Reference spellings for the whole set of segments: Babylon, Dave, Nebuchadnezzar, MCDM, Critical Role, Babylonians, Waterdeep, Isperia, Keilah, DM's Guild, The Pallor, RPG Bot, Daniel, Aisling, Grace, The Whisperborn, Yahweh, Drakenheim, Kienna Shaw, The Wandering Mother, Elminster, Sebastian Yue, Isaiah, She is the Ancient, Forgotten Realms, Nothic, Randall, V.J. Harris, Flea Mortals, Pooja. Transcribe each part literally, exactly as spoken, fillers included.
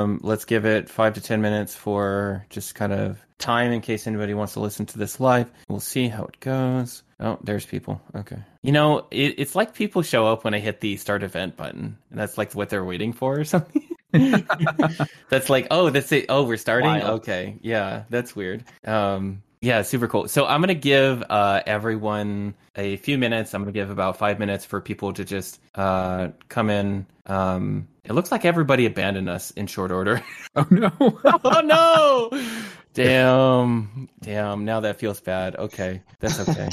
Um, let's give it five to ten minutes for just kind of time in case anybody wants to listen to this live. We'll see how it goes. Oh, there's people. Okay. You know, it, it's like people show up when I hit the start event button, and that's like what they're waiting for or something. That's like, oh, that's it. Oh, we're starting. Wild. Okay. Yeah, that's weird. Um, yeah, super cool. So I'm going to give uh, everyone a few minutes. I'm going to give about five minutes for people to just uh, come in. Um, it looks like everybody abandoned us in short order. Oh, no. Oh, no. Damn. Damn. Now that feels bad. Okay. That's okay.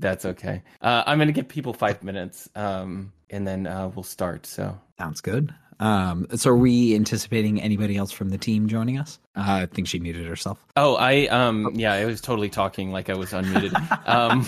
That's okay. Uh, I'm going to give people five minutes um, and then uh, we'll start. So sounds good. Um, so are we anticipating anybody else from the team joining us? Uh, I think she muted herself. Oh, I, um, yeah, I was totally talking like I was unmuted. um,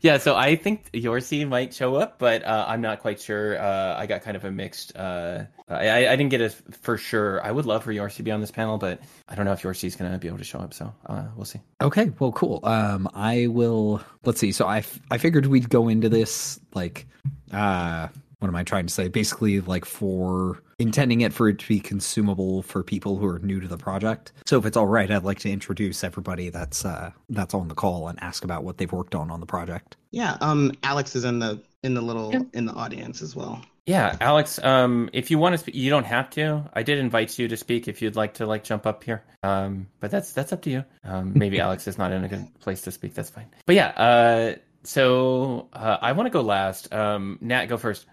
yeah, so I think Yorsi might show up, but, uh, I'm not quite sure. Uh, I got kind of a mixed, uh, I, I didn't get a for sure. I would love for Yorsi to be on this panel, but I don't know if Yorsi's going to be able to show up. So, uh, we'll see. Okay, well, cool. Um, I will, let's see. So I, f- I figured we'd go into this, like, uh, what am I trying to say? Basically, like, for intending it for it to be consumable for people who are new to the project. So if it's all right, I'd like to introduce everybody that's uh, that's on the call and ask about what they've worked on on the project. Yeah, um, Alex is in the in the little yeah. in the audience as well. Yeah, Alex, um, if you want to speak, you don't have to. I did invite you to speak if you'd like to, like, jump up here. Um, but that's that's up to you. Um, maybe Alex is not in a good place to speak. That's fine. But yeah. Uh, So uh, I want to go last. Um, Nat, go first.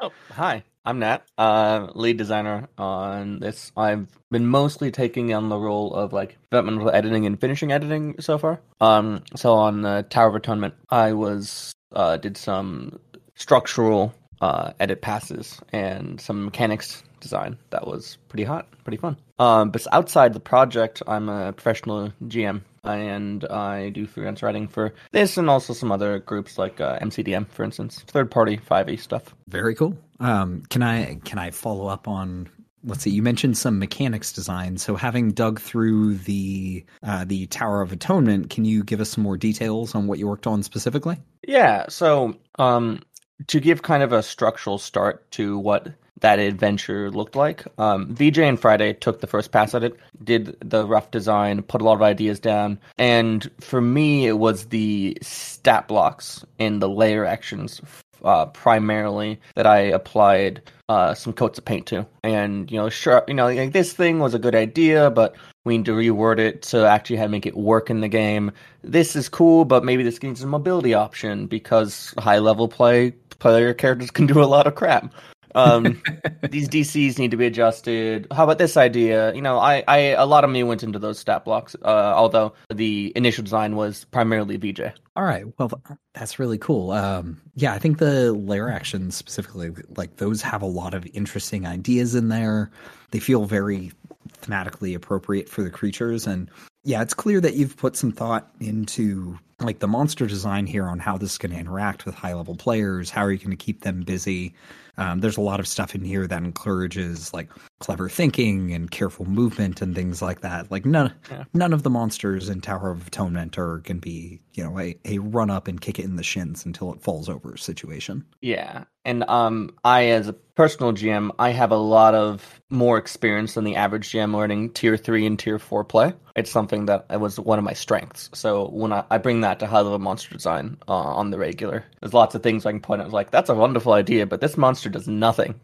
Oh, hi, I'm Nat, uh, lead designer on this. I've been mostly taking on the role of, like, developmental editing and finishing editing so far. Um, so on the Tower of Atonement, I was uh, did some structural uh, edit passes and some mechanics design. That was pretty hot, pretty fun. Um, but outside the project, I'm a professional G M. And I do freelance writing for this and also some other groups like uh, M C D M, for instance, third-party five E stuff. Very cool. Um, can I can I follow up on? Let's see. You mentioned some mechanics design. So, having dug through the uh, the Tower of Atonement, can you give us some more details on what you worked on specifically? Yeah. So, um, to give kind of a structural start to what that adventure looked like. Um, V J and Friday took the first pass at it, did the rough design, put a lot of ideas down. And for me, it was the stat blocks and the layer actions uh, primarily that I applied uh, some coats of paint to. And, you know, sure, you know, like, this thing was a good idea, but we need to reword it to actually have, make it work in the game. This is cool, but maybe this needs a mobility option because high-level play player characters can do a lot of crap. um, these D Cs need to be adjusted. How about this idea? You know, I, I a lot of me went into those stat blocks, uh, although the initial design was primarily V J. All right. Well, that's really cool. Um, yeah, I think the layer actions specifically, like, those have a lot of interesting ideas in there. They feel very thematically appropriate for the creatures. And yeah, it's clear that you've put some thought into, like, the monster design here on how this is going to interact with high-level players. How are you going to keep them busy? Um, there's a lot of stuff in here that encourages, like, clever thinking and careful movement and things like that. Like, none yeah. none of the monsters in Tower of Atonement are going to be, you know, a, a run-up and kick it in the shins until it falls over situation. Yeah, and um, I, as a personal G M, I have a lot of more experience than the average G M learning Tier three and Tier four play. It's something that was one of my strengths. So when I, I bring that to high-level monster design uh, on the regular, there's lots of things I can point out. Like, that's a wonderful idea, but this monster does nothing.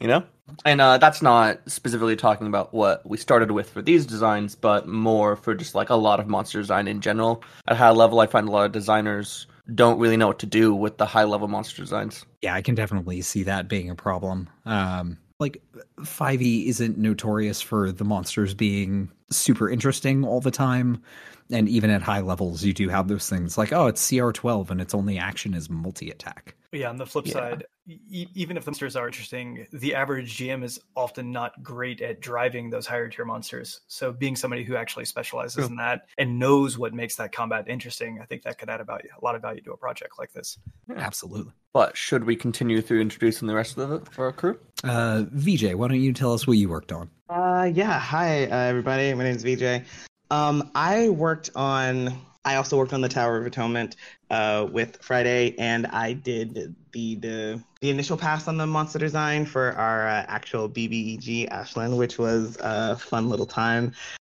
You know? And uh, that's not specifically talking about what we started with for these designs, but more for just, like, a lot of monster design in general. At high level, I find a lot of designers don't really know what to do with the high-level monster designs. Yeah, I can definitely see that being a problem. Um, like, five E isn't notorious for the monsters being super interesting all the time. And even at high levels, you do have those things like, oh, it's C R twelve and its only action is multi-attack. Yeah, on the flip yeah. side, e- even if the monsters are interesting, the average G M is often not great at driving those higher tier monsters. So being somebody who actually specializes mm. in that and knows what makes that combat interesting, I think that could add a, value, a lot of value to a project like this. Yeah. Absolutely. But should we continue through introducing the rest of the, our crew? Uh, V J, why don't you tell us what you worked on? Uh, yeah, hi, uh, everybody. My name's V J. Um, I worked on I also worked on the Tower of Atonement uh, with Friday, and I did the, the the initial pass on the monster design for our uh, actual B B E G, Ashlyn, which was a fun little time.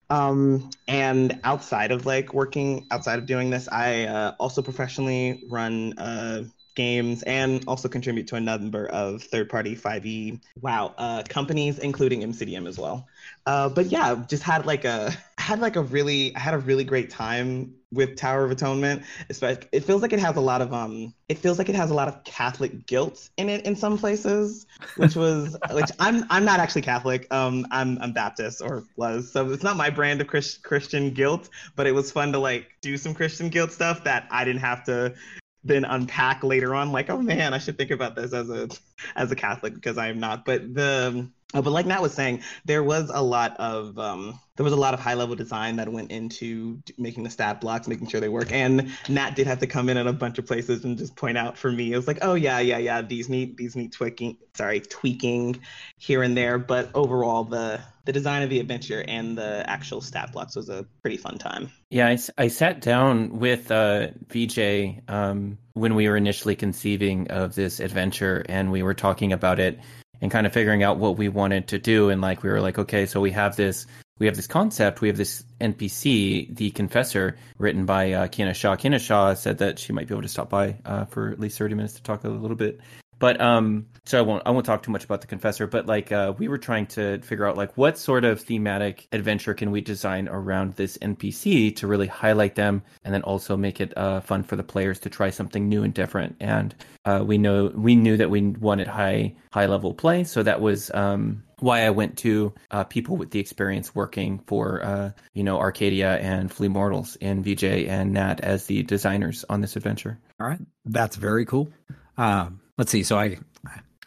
Um, and outside of like working, outside of doing this, I uh, also professionally run uh, games and also contribute to a number of third-party five E wow uh, companies, including M C D M as well. Uh, but yeah, just had like a had like a really I had a really great time with Tower of Atonement. Especially, it feels like it has a lot of um, it feels like it has a lot of Catholic guilt in it in some places, which was which I'm I'm not actually Catholic. Um, I'm I'm Baptist or was, so it's not my brand of Chris, Christian guilt. But it was fun to like do some Christian guilt stuff that I didn't have to then unpack later on, like, oh man, I should think about this as a as a Catholic because I am not. But the oh, but like Nat was saying, there was a lot of um, there was a lot of high level design that went into making the stat blocks, making sure they work. And Nat did have to come in at a bunch of places and just point out for me. It was like, oh yeah, yeah, yeah, these need these need tweaking, sorry, tweaking here and there. But overall, the the design of the adventure and the actual stat blocks was a pretty fun time. Yeah, I, I sat down with uh, V J um, when we were initially conceiving of this adventure, and we were talking about it and kind of figuring out what we wanted to do. And like, we were like, okay, so we have this, we have this concept, we have this N P C, the Confessor, written by uh, Kienna Shaw. Kienna Shaw said that she might be able to stop by uh, for at least thirty minutes to talk a little bit. But um, so I won't I won't talk too much about the Confessor, but like uh, we were trying to figure out like what sort of thematic adventure can we design around this N P C to really highlight them and then also make it uh, fun for the players to try something new and different. And uh, we know we knew that we wanted high high level play, so that was um, why I went to uh, people with the experience working for uh, you know Arcadia and Flea Mortals and V J and Nat as the designers on this adventure. All right, that's very cool. Um, Let's see. So I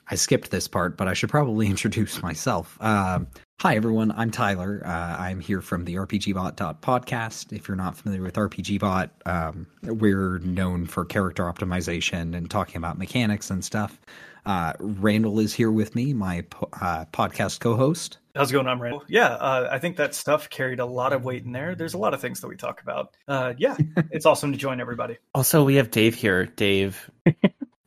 I skipped this part, but I should probably introduce myself. Um, hi, everyone. I'm Tyler. Uh, I'm here from the R P G Bot dot podcast. If you're not familiar with R P G Bot, um, we're known for character optimization and talking about mechanics and stuff. Uh, Randall is here with me, my po- uh, podcast co-host. How's it going? I'm Randall. Yeah, uh, I think that stuff carried a lot of weight in there. There's a lot of things that we talk about. Uh, yeah, it's awesome to join everybody. Also, we have Dave here. Dave. Yeah.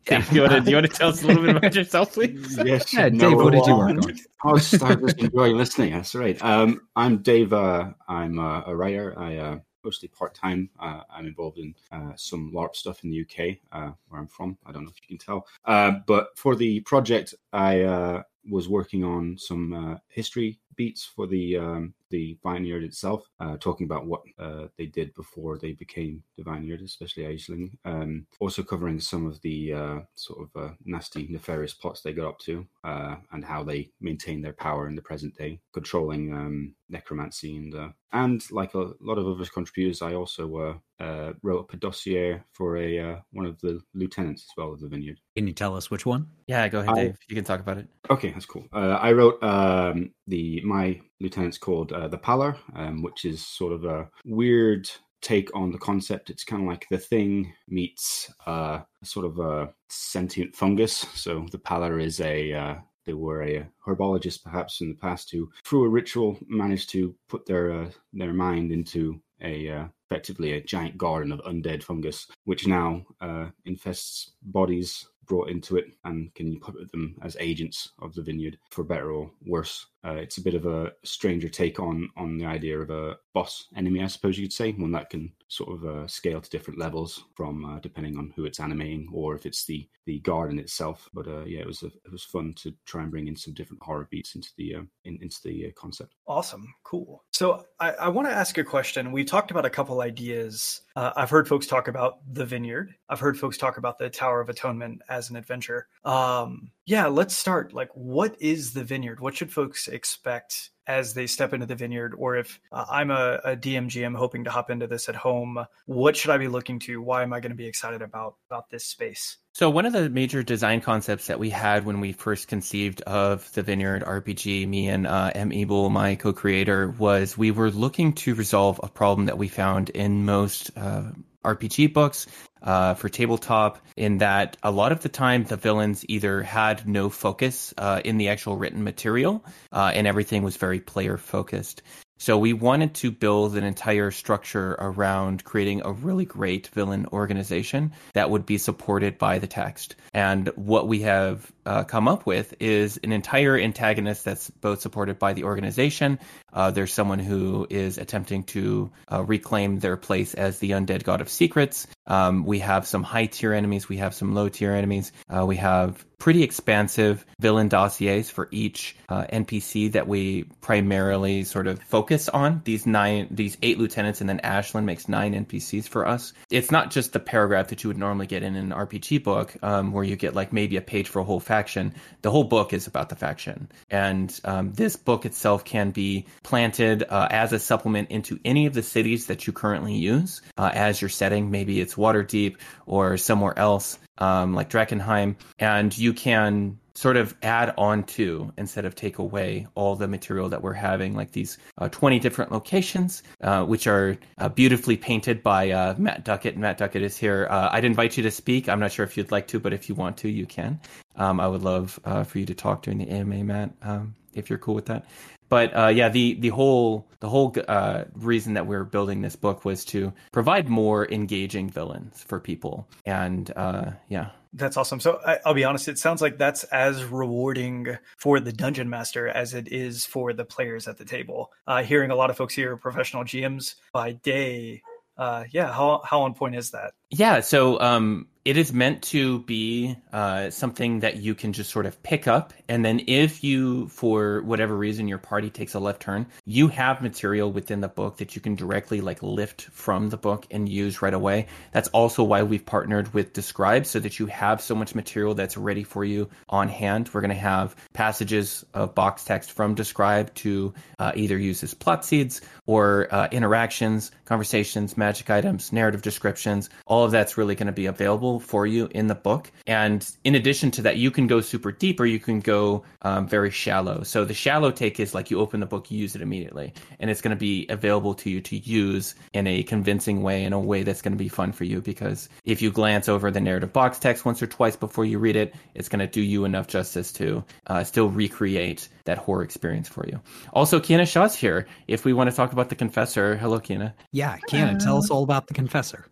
Dave, do you, want to, do you want to tell us a little bit about yourself, please? Yes, yeah, Dave, what did you work on? I was just enjoying listening. That's right. Um, I'm Dave. Uh, I'm uh, a writer. I uh, mostly part-time. Uh, I'm involved in uh, some LARP stuff in the U K, uh, where I'm from. I don't know if you can tell. Uh, but for the project, I uh, was working on some uh, history beats for the um, the Vineyard itself, uh, talking about what uh, they did before they became the Vineyard, especially Aisling. Um, also covering some of the uh, sort of uh, nasty, nefarious plots they got up to, uh, and how they maintain their power in the present day, controlling um, necromancy. And uh, and like a lot of other contributors, I also uh, uh, wrote up a dossier for a uh, one of the lieutenants as well of the Vineyard. Can you tell us which one? Yeah, go ahead, Dave. I, you can talk about it. Okay, that's cool. Uh, I wrote um, the my lieutenant's called uh, The Pallor, um, which is sort of a weird take on the concept. It's kind of like The Thing meets uh, sort of a sentient fungus. So The Pallor is a... Uh, They were a herbologist, perhaps, in the past who, through a ritual, managed to put their uh, their mind into a uh, effectively a giant garden of undead fungus, which now uh, infests bodies brought into it and can put them as agents of the Vineyard, for better or worse. Uh, it's a bit of a stranger take on on the idea of a boss enemy, I suppose you could say, one that can sort of uh, scale to different levels from uh, depending on who it's animating or if it's the the garden itself. But uh, yeah, it was a, it was fun to try and bring in some different horror beats into the uh, in, into the uh, concept. Awesome, cool. So I, I want to ask a question. We talked about a couple ideas. Uh, I've heard folks talk about the Vineyard. I've heard folks talk about the Tower of Atonement as an adventure. Um, yeah, let's start. Like, what is the Vineyard? What should folks expect as they step into the Vineyard? Or if uh, I'm a, a D M G M hoping to hop into this at home, what should I be looking to? Why am I going to be excited about, about this space? So one of the major design concepts that we had when we first conceived of the Vineyard R P G, me and uh, M. Ebel, my co-creator, was we were looking to resolve a problem that we found in most uh, R P G books, uh, for tabletop, in that a lot of the time the villains either had no focus uh, in the actual written material, uh, and everything was very player focused. So we wanted to build an entire structure around creating a really great villain organization that would be supported by the text. And what we have uh, come up with is an entire antagonist that's both supported by the organization. Uh, there's someone who is attempting to uh, reclaim their place as the undead god of secrets. Um, we have some high-tier enemies. We have some low-tier enemies. Uh, we have pretty expansive villain dossiers for each uh, N P C that we primarily sort of focus on. These nine, these eight lieutenants, and then Ashlyn makes nine N P Cs for us. It's not just the paragraph that you would normally get in an R P G book, um, where you get like maybe a page for a whole faction. The whole book is about the faction. And um, this book itself can be planted uh, as a supplement into any of the cities that you currently use uh, as your setting. Maybe it's Waterdeep or somewhere else, um, like Drakenheim, and you can sort of add on to instead of take away all the material that we're having, like these uh, twenty different locations, uh, which are uh, beautifully painted by uh, Matt Duckett. Matt Duckett is here. Uh, I'd invite you to speak. I'm not sure if you'd like to, but if you want to, you can. Um, I would love uh, for you to talk during the A M A, Matt, um, if you're cool with that. But uh, yeah, the the whole the whole uh, reason that we were building this book was to provide more engaging villains for people, and uh, yeah. That's awesome. So I, I'll be honest, it sounds like that's as rewarding for the dungeon master as it is for the players at the table. Uh, hearing a lot of folks here are professional G Ms by day. Uh, yeah, how how on point is that? Yeah, so um, it is meant to be uh, something that you can just sort of pick up. And then if you, for whatever reason, your party takes a left turn, you have material within the book that you can directly like lift from the book and use right away. That's also why we've partnered with Describe, so that you have so much material that's ready for you on hand. We're going to have passages of box text from Describe to uh, either use as plot seeds or uh, interactions, conversations, magic items, narrative descriptions, all All of that's really going to be available for you in the book. And in addition to that, you can go super deep or you can go um, very shallow. So the shallow take is like you open the book, you use it immediately, and it's going to be available to you to use in a convincing way, in a way that's going to be fun for you, because if you glance over the narrative box text once or twice before you read it, it's going to do you enough justice to uh, still recreate that horror experience for you. Also, Kienna Shaw's here if we want to talk about The Confessor. Hello, Kienna. Yeah, Kienna, tell us all about The Confessor.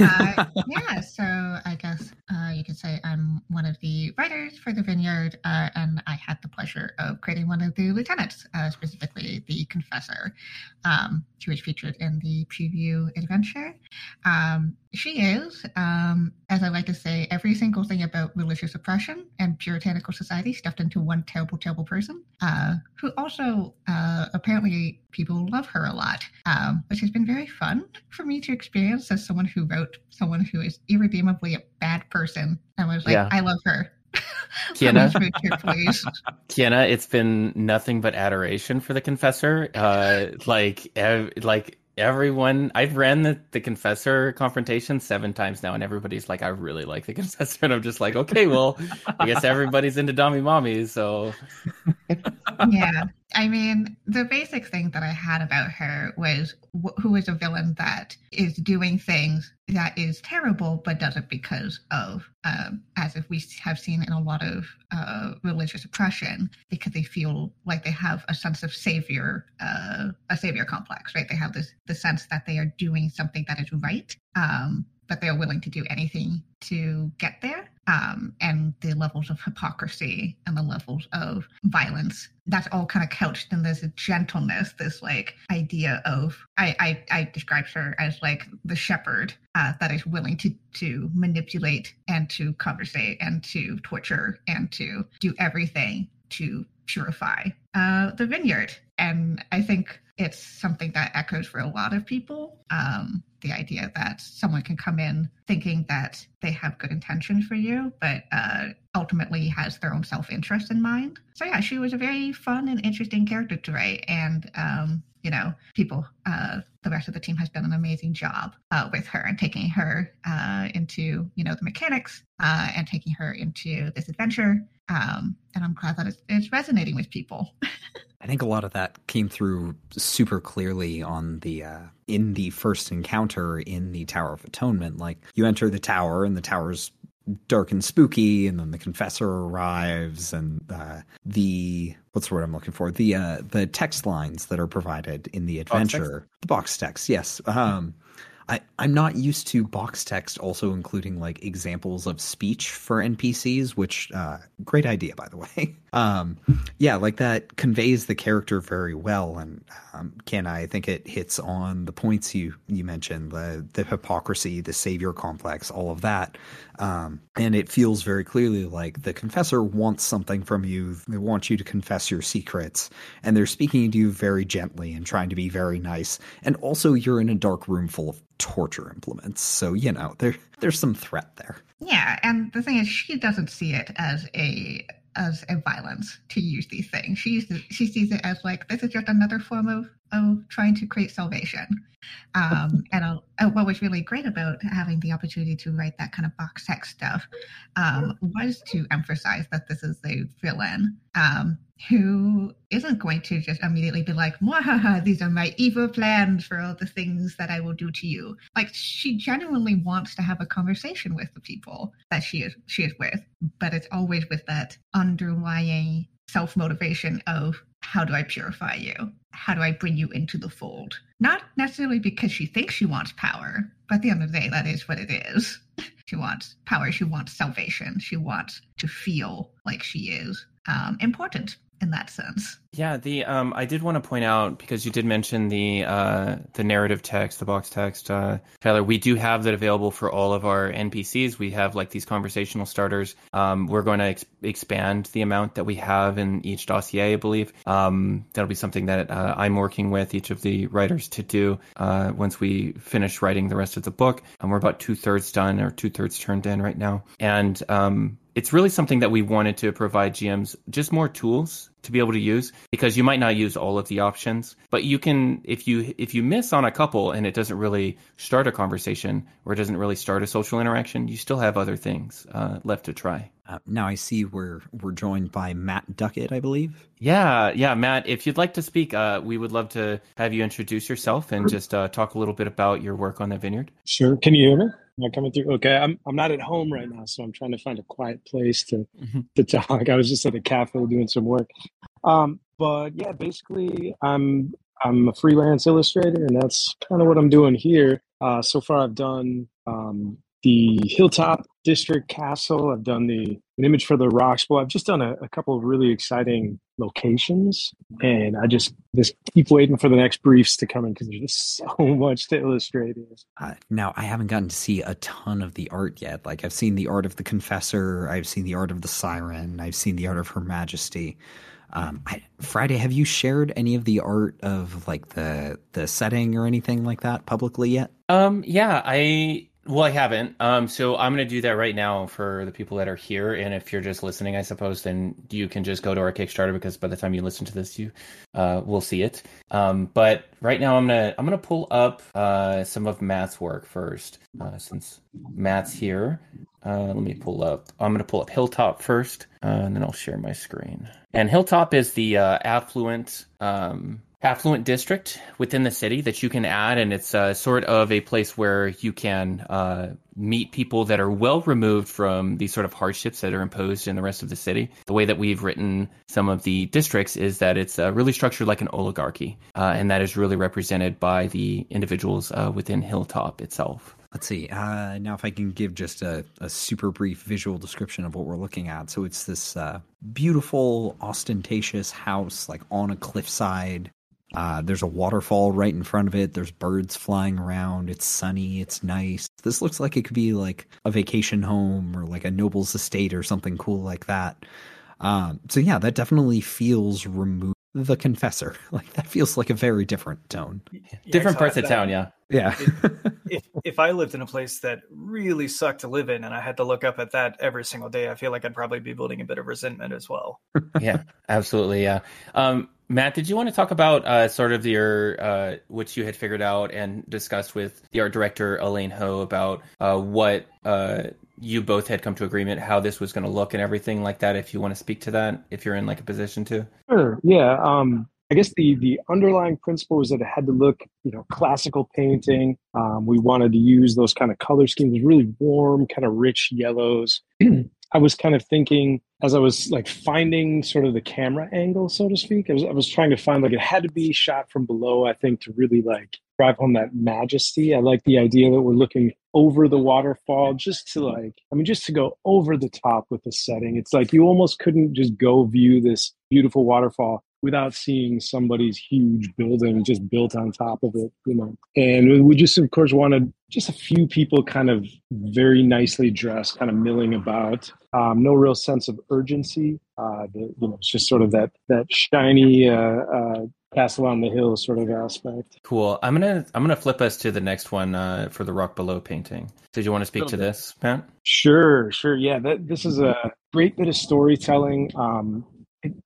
uh, yeah, so I guess uh, you could say I'm one of the writers for The Vineyard, uh, and I had the pleasure of creating one of the lieutenants, uh, specifically the Confessor. Um, she was featured in the preview adventure. Um, she is, um, as I like to say, every single thing about religious oppression and puritanical society stuffed into one terrible, terrible person, uh, who also uh, apparently people love her a lot, um, which has been very fun for me to experience as someone who wrote someone who is irredeemably a bad person. I was like, yeah. I love her. Kienna, Kienna, it's been nothing but adoration for The Confessor. Uh, like, ev- like everyone, I've ran the, the Confessor confrontation seven times now, and everybody's like, I really like The Confessor. And I'm just like, okay, well, I guess everybody's into Dommy Mommy, so... Yeah. I mean, the basic thing that I had about her was wh- who is a villain that is doing things that is terrible, but does it because of, um, as if we have seen in a lot of uh, religious oppression, because they feel like they have a sense of savior, uh, a savior complex, right? They have this the sense that they are doing something that is right, um, but they are willing to do anything to get there. Um, and the levels of hypocrisy and the levels of violence, that's all kind of couched in this gentleness, this like idea of, I I, I describe her as like the shepherd uh, that is willing to, to manipulate and to conversate and to torture and to do everything to purify uh, the vineyard. And I think it's something that echoes for a lot of people. Um, the idea that someone can come in thinking that they have good intentions for you, but uh, ultimately has their own self-interest in mind. So yeah, she was a very fun and interesting character to write. And, um, you know, people, uh, the rest of the team has done an amazing job uh, with her and taking her uh, into, you know, the mechanics uh, and taking her into this adventure. Um, and I'm glad that it's, it's resonating with people. think a lot of that came through super clearly on the uh, in the first encounter in the Tower of Atonement. Like, you enter the tower and the tower's dark and spooky, and then the Confessor arrives, and uh, the what's the word I'm looking for? The uh, the text lines that are provided in the adventure, box the box text. Yes, um, I I'm not used to box text also including like examples of speech for N P Cs, which uh, great idea by the way. Um, yeah, like that conveys the character very well, and um, Ken, I think it hits on the points you you mentioned, the the hypocrisy, the savior complex, all of that. Um, and it feels very clearly like the Confessor wants something from you. They want you to confess your secrets, and they're speaking to you very gently and trying to be very nice. And also, you're in a dark room full of torture implements, so you know there there's some threat there. Yeah, and the thing is, she doesn't see it as a as a violence to use these things. She uses, she sees it as like, this is just another form of oh trying to create salvation. Um, and I'll, uh, what was really great about having the opportunity to write that kind of box text stuff um, was to emphasize that this is a villain um, who isn't going to just immediately be like, Mwahaha, these are my evil plans for all the things that I will do to you. Like, she genuinely wants to have a conversation with the people that she is she is with, but it's always with that underlying self-motivation of, how do I purify you? How do I bring you into the fold? Not necessarily because she thinks she wants power, but at the end of the day, that is what it is. She wants power. She wants salvation. She wants to feel like she is um, important in that sense. Yeah, the um, I did want to point out, because you did mention the uh, the narrative text, the box text, uh, Tyler, we do have that available for all of our N P Cs. We have like these conversational starters. Um, we're going to ex- expand the amount that we have in each dossier, I believe. Um, that'll be something that uh, I'm working with each of the writers to do uh, once we finish writing the rest of the book. And we're about two thirds done or two thirds turned in right now. And um, it's really something that we wanted to provide G Ms just more tools to be able to use, because you might not use all of the options, but you can, if you if you miss on a couple and it doesn't really start a conversation or it doesn't really start a social interaction, you still have other things uh, left to try. Uh, now I see we're we're joined by Matt Duckett, I believe. Yeah, yeah, Matt, if you'd like to speak, uh, we would love to have you introduce yourself and just uh, talk a little bit about your work on the Vineyard. Sure. Can you hear me? Am I coming through? Okay. I'm I'm not at home right now, so I'm trying to find a quiet place to mm-hmm. to talk. I was just at a cafe doing some work. Um, but yeah, basically, I'm I'm a freelance illustrator, and that's kind of what I'm doing here. Uh, so far, I've done um, the Hilltop District Castle. I've done the an image for the Roxbow. I've just done a, a couple of really exciting locations, and I just just keep waiting for the next briefs to come in, because there's just so much to illustrate. Uh, now, I haven't gotten to see a ton of the art yet. Like, I've seen the art of the Confessor, I've seen the art of the Siren, I've seen the art of Her Majesty. Um, I, Friday, have you shared any of the art of like the the setting or anything like that publicly yet? Um, yeah, I well, I haven't. Um, so I'm going to do that right now for the people that are here. And if you're just listening, I suppose, then you can just go to our Kickstarter, because by the time you listen to this, you uh, will see it. Um, but right now, I'm gonna I'm gonna pull up uh, some of Matt's work first, uh, since Matt's here. Uh, let me pull up. I'm going to pull up Hilltop first, uh, and then I'll share my screen. And Hilltop is the uh, affluent um, affluent district within the city that you can add, and it's uh, sort of a place where you can uh, meet people that are well removed from these sort of hardships that are imposed in the rest of the city. The way that we've written some of the districts is that it's uh, really structured like an oligarchy, uh, and that is really represented by the individuals uh, within Hilltop itself. Let's see. Uh, now, if I can give just a, a super brief visual description of what we're looking at. So it's this uh, beautiful, ostentatious house, like on a cliffside. Uh, there's a waterfall right in front of it. There's birds flying around. It's sunny. It's nice. This looks like it could be like a vacation home or like a noble's estate or something cool like that. Um, so yeah, that definitely feels removed. The Confessor, like that feels like a very different tone. Yeah, different parts of that town, yeah. Yeah. It, if, if I lived in a place that really sucked to live in and I had to look up at that every single day, I feel like I'd probably be building a bit of resentment as well. Yeah, absolutely. Yeah. Um, Matt, did you want to talk about uh, sort of your uh, what you had figured out and discussed with the art director, Elaine Ho, about uh, what uh, you both had come to agreement, how this was going to look and everything like that? If you want to speak to that, if you're in like a position to. Sure. Yeah. Um, I guess the the underlying principle is that it had to look, you know, classical painting. Um, we wanted to use those kind of color schemes, really warm, kind of rich yellows. I was kind of thinking as I was like finding sort of the camera angle, so to speak, I was I was trying to find like it had to be shot from below, I think, to really like drive home that majesty. I like the idea that we're looking over the waterfall just to like, I mean, just to go over the top with the setting. It's like you almost couldn't just go view this beautiful waterfall without seeing somebody's huge building just built on top of it, you know. And we just, of course, wanted just a few people kind of very nicely dressed, kind of milling about. Um, no real sense of urgency. Uh, the, you know, it's just sort of that that shiny uh, uh, castle on the hill sort of aspect. Cool. I'm gonna I'm gonna flip us to the next one uh, for the Rock Below painting. Did you want to speak to this, Pat? Sure, sure. Yeah, that, this is a great bit of storytelling. Um,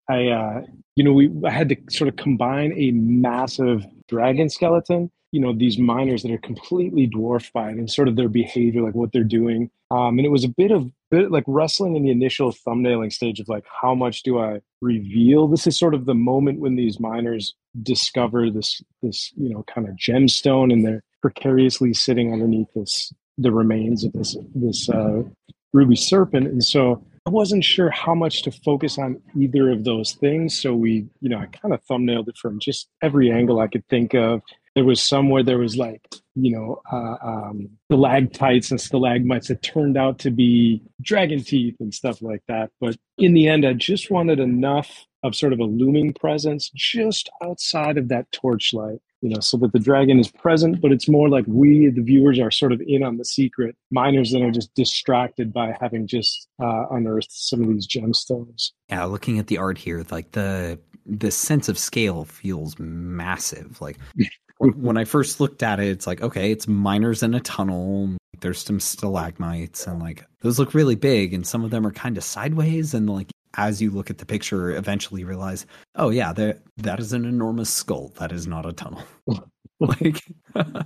I, uh, you know, we I had to sort of combine a massive dragon skeleton, you know, these miners that are completely dwarfed by it and sort of their behavior, like what they're doing. Um, and it was a bit of bit like wrestling in the initial thumbnailing stage of like, how much do I reveal? This is sort of the moment when these miners discover this, this, you know, kind of gemstone, and they're precariously sitting underneath this, the remains of this, this uh, ruby serpent. And so I wasn't sure how much to focus on either of those things. So we, you know, I kind of thumbnailed it from just every angle I could think of. There was somewhere there was like, you know, uh, um, stalactites and stalagmites that turned out to be dragon teeth and stuff like that. But in the end, I just wanted enough of sort of a looming presence just outside of that torchlight, you know, so that the dragon is present, but it's more like we, the viewers, are sort of in on the secret. Miners that are just distracted by having just uh, unearthed some of these gemstones. Yeah, looking at the art here, like the the sense of scale feels massive. Like when I first looked at it, it's like, okay, it's miners in a tunnel. There's some stalagmites, and like those look really big, and some of them are kind of sideways, and like, as you look at the picture, eventually realize, oh yeah, there, that is an enormous skull. That is not a tunnel. Like, I,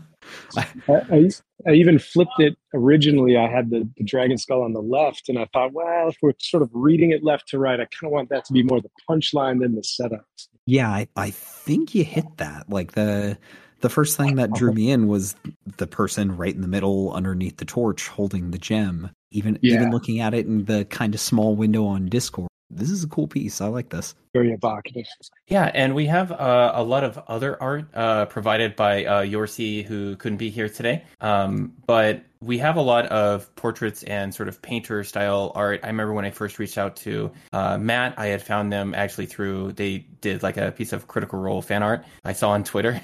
I, I even flipped it. Originally, I had the, the dragon skull on the left, and I thought, well, if we're sort of reading it left to right, I kind of want that to be more the punchline than the setup. Yeah, I, I think you hit that. Like the the first thing that drew me in was the person right in the middle underneath the torch holding the gem. Even yeah. even looking at it in the kind of small window on Discord. This is a cool piece. I like this. Very evocative. Yeah, and we have uh, a lot of other art uh, provided by uh, Yorsi, who couldn't be here today. Um, but we have a lot of portraits and sort of painter-style art. I remember when I first reached out to uh, Matt, I had found them actually through... They did like a piece of Critical Role fan art I saw on Twitter.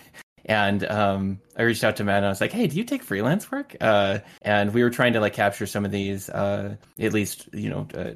And um, I reached out to Matt and I was like, hey, do you take freelance work? Uh, and we were trying to like capture some of these, uh, at least, you know, uh,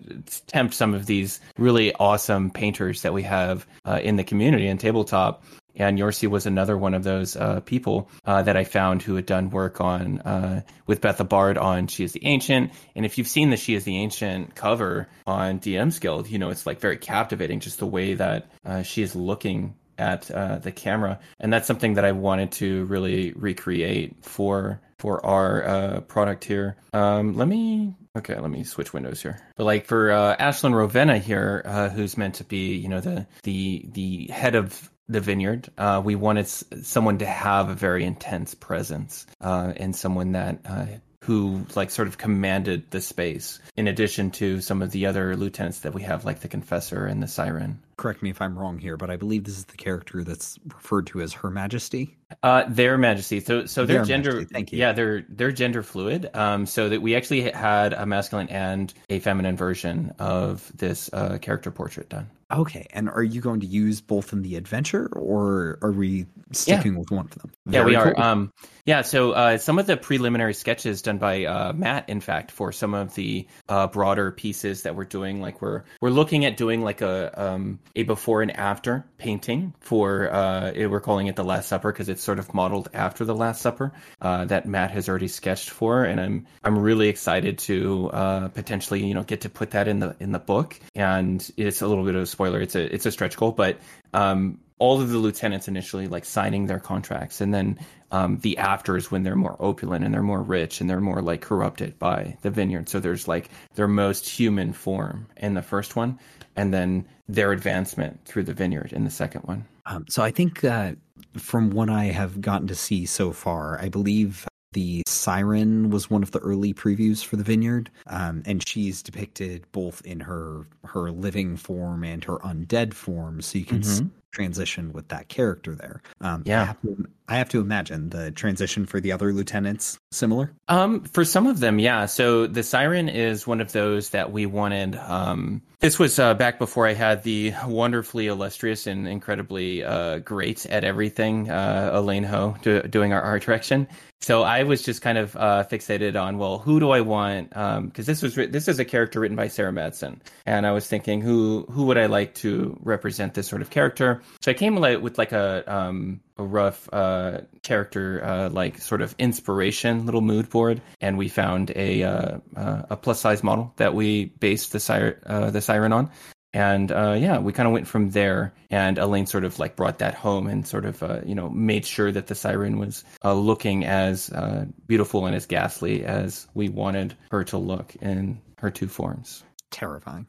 tempt some of these really awesome painters that we have uh, in the community and tabletop. And Yorsi was another one of those uh, people uh, that I found who had done work on uh, with Betha Bard on She is the Ancient. And if you've seen the She is the Ancient cover on D M's Guild, you know, it's like very captivating just the way that uh, she is looking at uh, the camera. And that's something that I wanted to really recreate for for our uh, product here. Um, let me... Okay, let me switch windows here. But like for uh, Ashlyn Ravenna here, uh, who's meant to be, you know, the the the head of the Vineyard, uh, we wanted s- someone to have a very intense presence uh, and someone that... Uh, who like sort of commanded the space, in addition to some of the other lieutenants that we have, like the Confessor and the Siren. Correct me if I'm wrong here, but I believe this is the character that's referred to as Her Majesty. Uh, their Majesty. So, so their, their gender. Majesty. Thank you. Yeah, they're they're gender fluid. Um, so that we actually had a masculine and a feminine version of this uh, character portrait done. Okay, and are you going to use both in the adventure, or are we sticking yeah. with one of them? Very yeah, we are. Cool. Um, yeah, so uh, some of the preliminary sketches done by uh, Matt, in fact, for some of the uh, broader pieces that we're doing, like we're we're looking at doing like a um, a before and after painting for uh, we're calling it The Last Supper because it's sort of modeled after The Last Supper uh, that Matt has already sketched for, and I'm I'm really excited to uh, potentially you know get to put that in the in the book, and it's a little bit of a spoiler, it's a it's a stretch goal, but um all of the lieutenants initially like signing their contracts, and then um, the afters when they're more opulent and they're more rich and they're more like corrupted by the vineyard. So there's like their most human form in the first one, and then their advancement through the vineyard in the second one. Um, so I think uh, from what I have gotten to see so far, I believe the Siren was one of the early previews for the Vineyard, um, and she's depicted both in her her living form and her undead form, so you can mm-hmm. transition with that character there. Um, yeah, I have, to, I have to imagine the transition for the other lieutenants similar. Um, for some of them, yeah. So the Siren is one of those that we wanted. Um, this was uh, back before I had the wonderfully illustrious and incredibly uh, great at everything uh, Elaine Ho do, doing our art direction. So I was just kind of uh, fixated on, well, who do I want? Because um, this was this is a character written by Sarah Madsen, and I was thinking, who who would I like to represent this sort of character? So I came with like a um, a rough uh, character uh, like sort of inspiration little mood board, and we found a uh, uh, a plus size model that we based the sire, uh, the Siren on. And uh, yeah, we kind of went from there, and Elaine sort of like brought that home and sort of, uh, you know, made sure that the Siren was uh, looking as uh, beautiful and as ghastly as we wanted her to look in her two forms. Terrifying.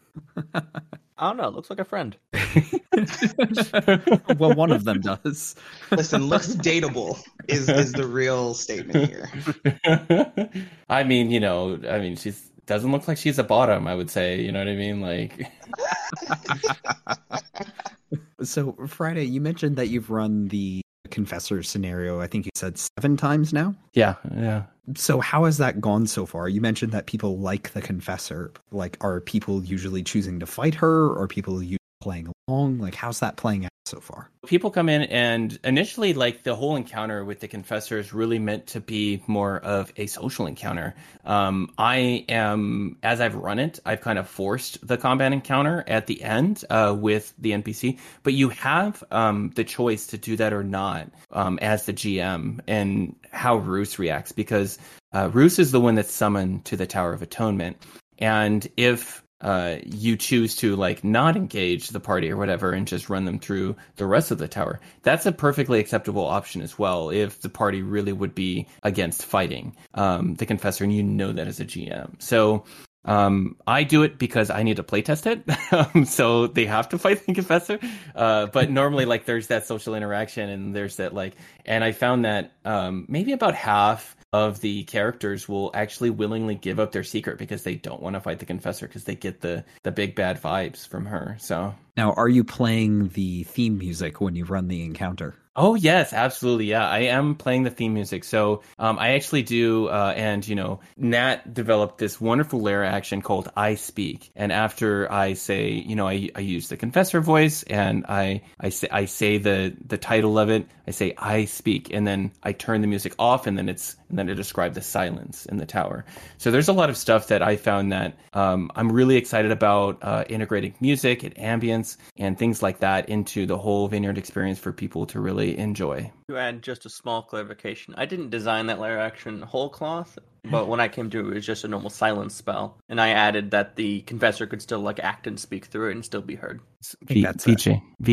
I don't know. Looks like a friend. Well, one of them does. Listen, looks dateable is, is the real statement here. I mean, you know, I mean, she's. Doesn't look like she's a bottom, I would say. You know what I mean? Like. So, Friday, you mentioned that you've run the Confessor scenario, I think you said seven times now? Yeah, yeah. So how has that gone so far? You mentioned that people like the Confessor. Like, are people usually choosing to fight her? Or are people usually playing along? Like, how's that playing out so far? People come in, and initially, like, the whole encounter with the Confessor is really meant to be more of a social encounter. Um, I am, as I've run it, I've kind of forced the combat encounter at the end uh, with the N P C, but you have um, the choice to do that or not um, as the G M, and how Roos reacts, because uh, Roos is the one that's summoned to the Tower of Atonement, and if Uh, you choose to like not engage the party or whatever and just run them through the rest of the tower, that's a perfectly acceptable option as well if the party really would be against fighting um, the Confessor, and you know that as a G M. So um, I do it because I need to playtest it, so they have to fight the Confessor. Uh, but normally like there's that social interaction, and there's that like, and I found that um, maybe about half of the characters will actually willingly give up their secret because they don't want to fight the Confessor, because they get the, the big bad vibes from her. So now, are you playing the theme music when you run the encounter? Oh, yes, absolutely. Yeah, I am playing the theme music. So um, I actually do. Uh, and, you know, Nat developed this wonderful layer action called I Speak. And after I say, you know, I, I use the Confessor voice, and I, I say, I say the, the title of it. I say I Speak, and then I turn the music off, and then it's and then I describe the silence in the tower. So there's a lot of stuff that I found that um, I'm really excited about uh, integrating music and ambience and things like that into the whole Vineyard experience for people to really enjoy. To add just a small clarification, I didn't design that layer action whole cloth, but when I came to it, it was just a normal silence spell, and I added that the Confessor could still like act and speak through it and still be heard. V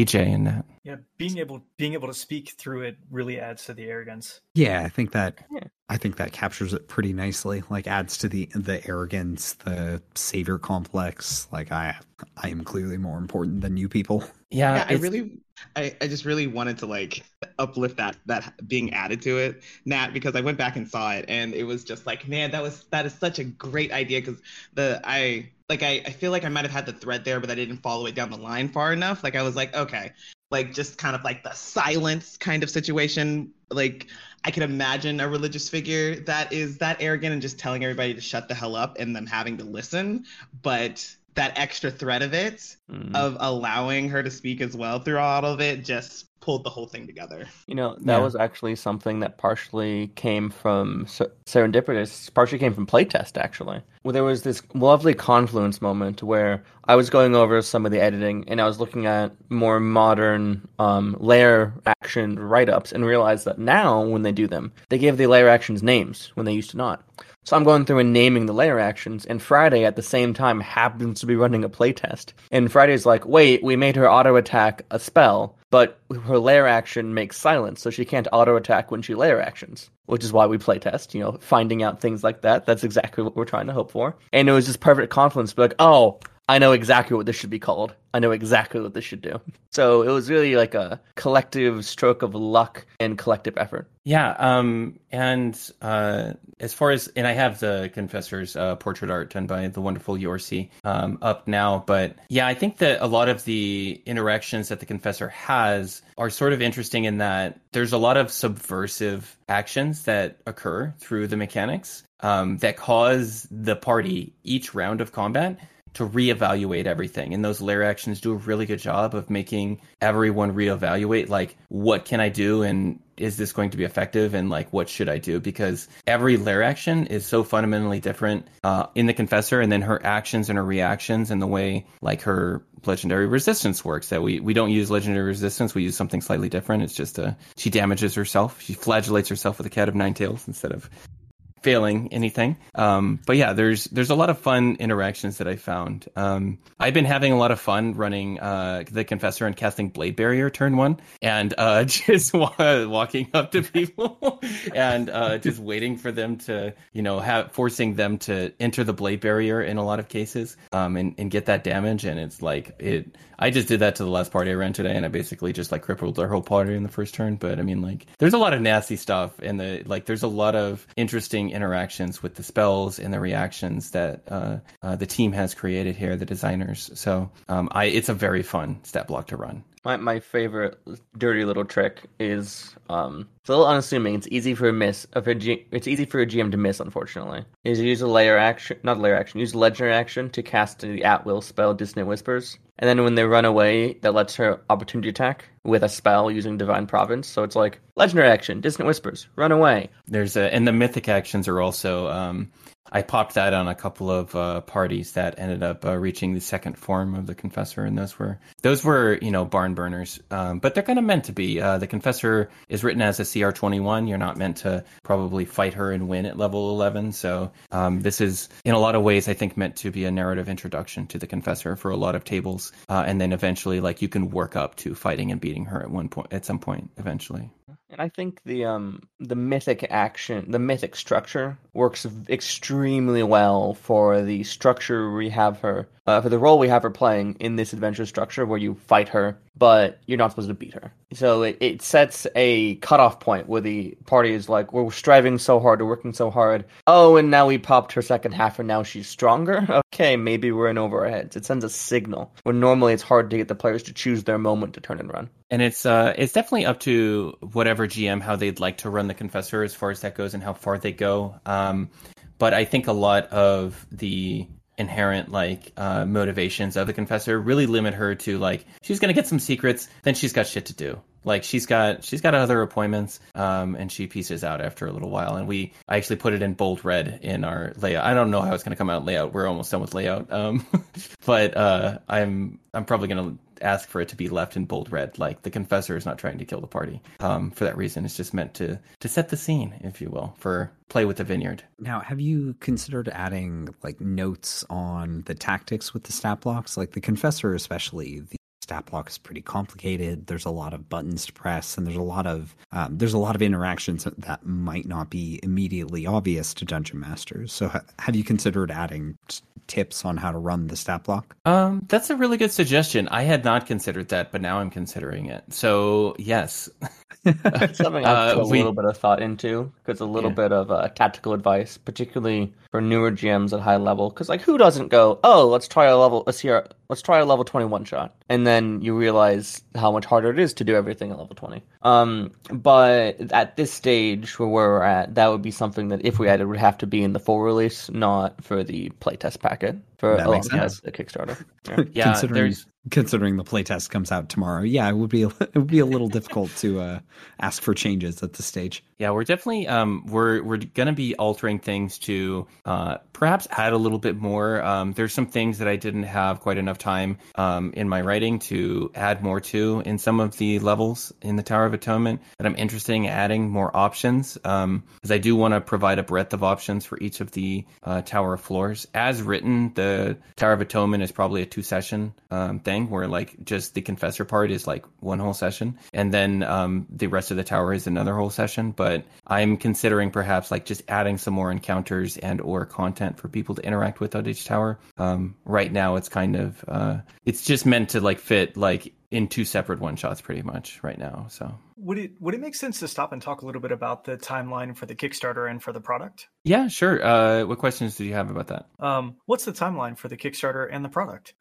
J in that. Yeah, being able being able to speak through it really adds to the arrogance. Yeah, I think that yeah. I think that captures it pretty nicely. Like adds to the the arrogance, the savior complex. Like I I am clearly more important than you people. Yeah, yeah I really I, I just really wanted to like uplift that that being added to it, Nat, because I went back and saw it, and it was just like, man, that was that is such a great idea, because the I like I, I feel like I might have had the thread there, but I didn't follow it down the line far enough. Like I was like, okay, like just kind of like the silence kind of situation. Like I could imagine a religious figure that is that arrogant and just telling everybody to shut the hell up and them having to listen, but that extra thread of it, mm. of allowing her to speak as well through all of it, just pulled the whole thing together. You know, that yeah. was actually something that partially came from ser- serendipitous, partially came from playtest, actually. Well, there was this lovely confluence moment where I was going over some of the editing, and I was looking at more modern um, layer action write-ups, and realized that now, when they do them, they give the layer actions names when they used to not. So I'm going through and naming the layer actions, and Friday at the same time happens to be running a playtest. And Friday's like, wait, we made her auto-attack a spell, but her layer action makes silence, so she can't auto-attack when she layer actions, which is why we playtest, you know, finding out things like that. That's exactly what we're trying to hope for. And it was just perfect confluence, but like, oh, I know exactly what this should be called. I know exactly what this should do. So it was really like a collective stroke of luck and collective effort. Yeah. Um, and uh, as far as, and I have the Confessor's uh, portrait art done by the wonderful Yorsi um, up now. But yeah, I think that a lot of the interactions that the Confessor has are sort of interesting in that there's a lot of subversive actions that occur through the mechanics um, that cause the party each round of combat to reevaluate everything. And those layer actions do a really good job of making everyone reevaluate, like, what can I do? And is this going to be effective? And like, what should I do? Because every layer action is so fundamentally different uh, in the Confessor, and then her actions and her reactions and the way like her legendary resistance works, that we, we don't use legendary resistance. We use something slightly different. It's just a, she damages herself. She flagellates herself with a cat of nine tails instead of failing anything. Um, but yeah, there's there's a lot of fun interactions that I found. Um, I've been having a lot of fun running uh, the Confessor and casting Blade Barrier turn one, and uh, just wa- walking up to people and uh, just waiting for them to, you know, have forcing them to enter the Blade Barrier in a lot of cases, um, and, and get that damage. And it's like, it. I just did that to the last party I ran today, and I basically just like crippled their whole party in the first turn. But I mean, like, there's a lot of nasty stuff, and the like, there's a lot of interesting interactions with the spells and the reactions that uh, uh, the team has created here, the designers. So um, I, it's a very fun stat block to run. My my favorite dirty little trick is um, it's a little unassuming. It's easy for a miss. If a G, it's easy for a G M to miss. Unfortunately, is you use a layer action, not a layer action, use a legendary action to cast the at will spell Dissonant Whispers, and then when they run away, that lets her opportunity attack with a spell using Divine Providence. So it's like legendary action, Dissonant Whispers, run away. There's a, and the mythic actions are also. Um... I popped that on a couple of uh, parties that ended up uh, reaching the second form of the Confessor, and those were those were you know barn burners, um, but they're kind of meant to be. Uh, the Confessor is written as a C R twenty-one. You're not meant to probably fight her and win at level eleven. So um, this is in a lot of ways, I think, meant to be a narrative introduction to the Confessor for a lot of tables, uh, and then eventually, like, you can work up to fighting and beating her at one point, at some point, eventually. And I think the um the mythic action, the mythic structure works extremely well for the structure we have her, uh, for the role we have her playing in this adventure structure where you fight her, but you're not supposed to beat her. So it, it sets a cutoff point where the party is like, we're striving so hard, we're working so hard. Oh, and now we popped her second half and now she's stronger? Okay, maybe we're in over our heads. It sends a signal where normally it's hard to get the players to choose their moment to turn and run. And it's uh, it's definitely up to whatever G M how they'd like to run the Confessor as far as that goes and how far they go. Um, but I think a lot of the inherent like uh, motivations of the Confessor really limit her to like, she's going to get some secrets, then she's got shit to do. Like, she's got she's got other appointments, um, and she pieces out after a little while. And we I actually put it in bold red in our layout. I don't know how it's going to come out in layout. We're almost done with layout, um, but uh, I'm I'm probably going to ask for it to be left in bold red. Like, the Confessor is not trying to kill the party um, for that reason. It's just meant to to set the scene, if you will, for play with the Vineyard. Now, have you considered adding like notes on the tactics with the stat blocks, like the Confessor especially? The stat block is pretty complicated. There's a lot of buttons to press, and there's a lot of um, there's a lot of interactions that might not be immediately obvious to dungeon masters. So, ha- have you considered adding t- tips on how to run the stat block? Um, that's a really good suggestion. I had not considered that, but now I'm considering it. So, yes, that's something I put uh, a we, little bit of thought into, because a little yeah. bit of uh, tactical advice, particularly for newer G Ms at high level. Because, like, who doesn't go, oh, let's try a level, let's hear, let's try a level twenty-one shot, and then. Then you realize how much harder it is to do everything at level twenty. Um, but at this stage where we're at, that would be something that if we added would have to be in the full release, not for the playtest packet. for that a lot of the Kickstarter. Yeah, yeah considering, considering the playtest comes out tomorrow, yeah, it would be it would be a little difficult to uh, ask for changes at this stage. Yeah, we're definitely um, we're we're going to be altering things to uh, perhaps add a little bit more. Um, there's some things that I didn't have quite enough time um, in my writing to add more to in some of the levels in the Tower of Atonement, that I'm interested in adding more options um, because I do want to provide a breadth of options for each of the uh, Tower of Floors. As written, the Tower of Atonement is probably a two-session um, thing where, like, just the Confessor part is, like, one whole session, and then um, the rest of the Tower is another whole session. But I'm considering perhaps, like, just adding some more encounters and or content for people to interact with at each Tower. Um, right now, it's kind of... Uh, it's just meant to, like, fit, like... in two separate one-shots pretty much right now. So would it would it make sense to stop and talk a little bit about the timeline for the Kickstarter and for the product? Yeah, sure. Uh, what questions do you have about that? Um, what's the timeline for the Kickstarter and the product?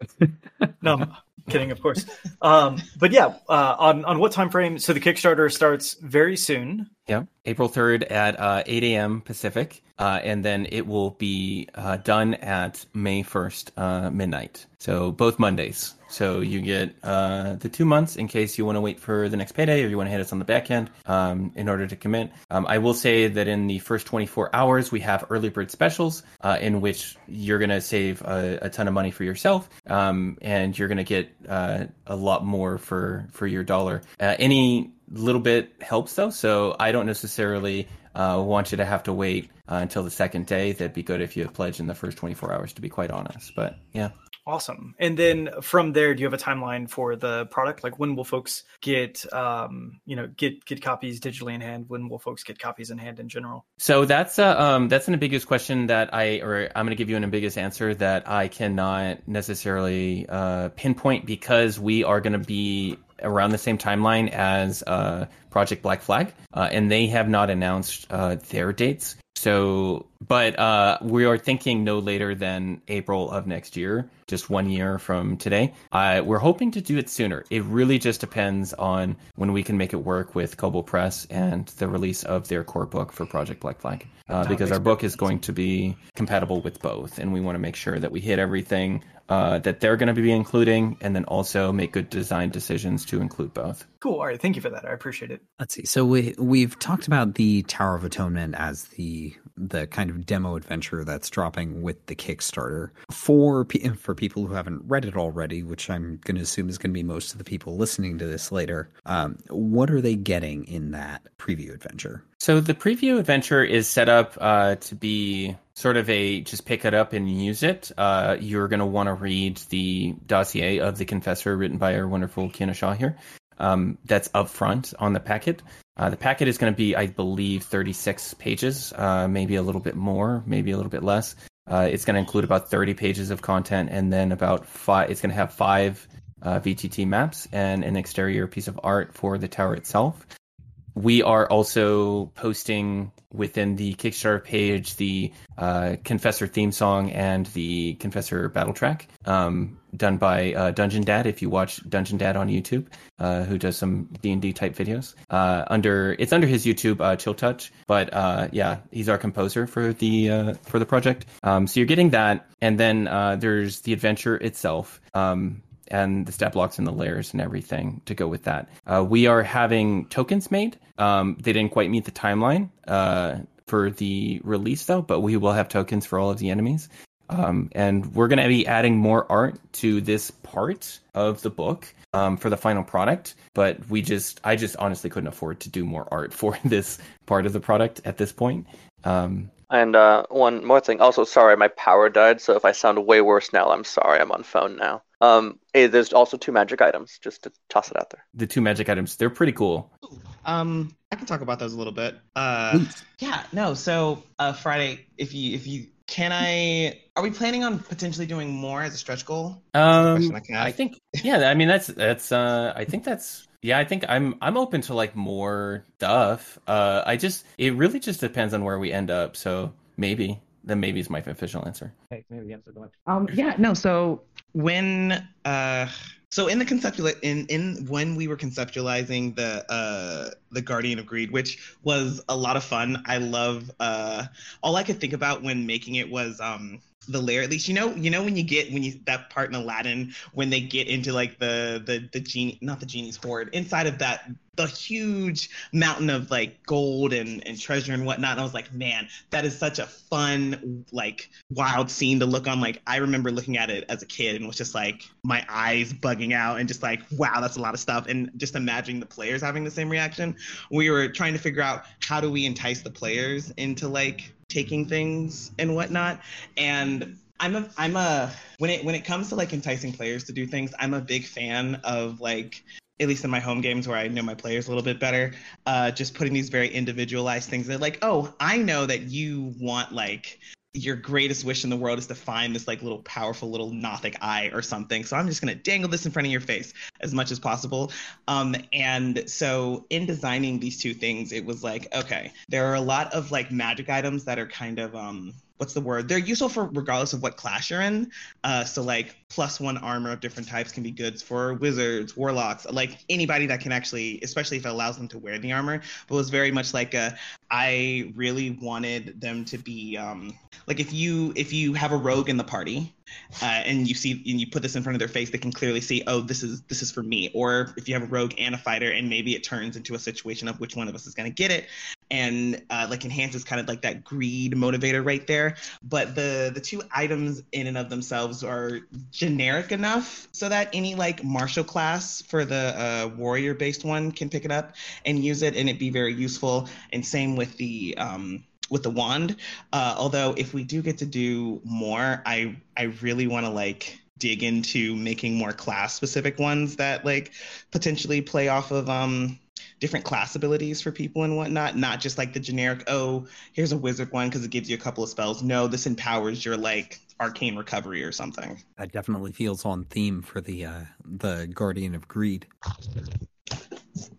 No, I'm kidding, of course. Um, but yeah, uh, on, on what time frame? So the Kickstarter starts very soon. Yeah, April third at uh, eight a.m. Pacific. Uh, and then it will be uh, done at May first, uh, midnight. So both Mondays. So you get uh, the two months in case you want to wait for the next payday or you want to hit us on the back end um, in order to commit. Um, I will say that in the first twenty-four hours, we have early bird specials uh, in which you're going to save a, a ton of money for yourself um, and you're going to get uh, a lot more for, for your dollar. Uh, any little bit helps, though, so I don't necessarily... I uh, want you to have to wait uh, until the second day. That'd be good if you had pledged in the first twenty-four hours, to be quite honest. But yeah. Awesome. And then from there, do you have a timeline for the product? Like, when will folks get, um, you know, get get copies digitally in hand? When will folks get copies in hand in general? So that's a, um, that's an ambiguous question that I, or I'm going to give you an ambiguous answer that I cannot necessarily uh, pinpoint, because we are going to be around the same timeline as uh, Project Black Flag, uh, and they have not announced uh, their dates. So, but uh, we are thinking no later than April of next year, just one year from today. Uh, we're hoping to do it sooner. It really just depends on when we can make it work with Kobold Press and the release of their core book for Project Black Flag, uh, because our book is going to be compatible with both, and we want to make sure that we hit everything uh, that they're going to be including, and then also make good design decisions to include both. Cool. All right. Thank you for that. I appreciate it. Let's see. So we, we've talked about the Tower of Atonement as the the kind of demo adventure that's dropping with the Kickstarter. For for people who haven't read it already, which I'm going to assume is going to be most of the people listening to this later, um, what are they getting in that preview adventure? So the preview adventure is set up uh, to be... sort of a just pick it up and use it. Uh, you're going to want to read the dossier of the Confessor written by our wonderful Kienna Shaw here. Um, that's up front on the packet. Uh, the packet is going to be, I believe, thirty-six pages, uh, maybe a little bit more, maybe a little bit less. Uh, it's going to include about thirty pages of content, and then about five. It's going to have five uh, V T T maps and an exterior piece of art for the tower itself. We are also posting within the Kickstarter page the uh, Confessor theme song and the Confessor battle track um, done by uh, Dungeon Dad, if you watch Dungeon Dad on YouTube, uh, who does some D and D type videos. Uh, under It's under his YouTube, uh, Chill Touch, but uh, yeah, he's our composer for the uh, for the project. Um, so you're getting that, and then uh, there's the adventure itself. Um and the stat blocks and the layers and everything to go with that. Uh, we are having tokens made. Um, they didn't quite meet the timeline uh, for the release, though, but we will have tokens for all of the enemies. Um, and we're going to be adding more art to this part of the book um, for the final product. But we just, I just honestly couldn't afford to do more art for this part of the product at this point. Um, and uh, one more thing. Also, sorry, my power died. So if I sound way worse now, I'm sorry. I'm on phone now. Um, hey, there's also two magic items, just to toss it out there. The two magic items, they're pretty cool. Ooh, um, I can talk about those a little bit. Uh, yeah, no, so uh, Friday, if you, if you, can I, are we planning on potentially doing more as a stretch goal? Um, I, I think, yeah, I mean, that's, that's, uh, I think that's, yeah, I think I'm I'm open to, like, more stuff. Uh, I just, it really just depends on where we end up, so maybe. Then maybe is my official answer. Okay, maybe the answer is the one. Um, yeah, no, so when, uh, so in the conceptual, in, in when we were conceptualizing the uh, the Guardian of Greed, which was a lot of fun, I love, uh, all I could think about when making it was, um, the lyric, at least, you know, you know, when you get, when you, that part in Aladdin, when they get into like the, the, the genie, not the genie's hoard, inside of that, the huge mountain of like gold and, and treasure and whatnot. And I was like, man, that is such a fun, like wild scene to look on. Like, I remember looking at it as a kid and was just like, my eyes bugging out and just like, wow, that's a lot of stuff. And just imagining the players having the same reaction. We were trying to figure out, how do we entice the players into like taking things and whatnot. And I'm a, I'm a, when it, when it comes to like enticing players to do things, I'm a big fan of like, at least in my home games where I know my players a little bit better, uh, just putting these very individualized things. They're like, oh, I know that you want like, your greatest wish in the world is to find this like little powerful little Nothic eye or something. So I'm just going to dangle this in front of your face as much as possible. Um, and so in designing these two things, it was like, okay, there are a lot of like magic items that are kind of, um, what's the word? They're useful for regardless of what class you're in. Uh, so like plus one armor of different types can be good for wizards, warlocks, like anybody that can actually, especially if it allows them to wear the armor. But it was very much like a, I really wanted them to be um, like if you if you have a rogue in the party uh, and you see and you put this in front of their face, they can clearly see, oh, this is this is for me. Or if you have a rogue and a fighter, and maybe it turns into a situation of which one of us is going to get it. And uh, like enhances kind of like that greed motivator right there. But the the two items in and of themselves are generic enough so that any like martial class for the uh, warrior based one can pick it up and use it, and it'd be very useful. And same with the um, with the wand. Uh, although if we do get to do more, I I really want to like dig into making more class specific ones that like potentially play off of um. different class abilities for people and whatnot, not just like the generic, oh, here's a wizard one because it gives you a couple of spells. No, this empowers your like arcane recovery or something. That definitely feels on theme for the uh, the Guardian of Greed.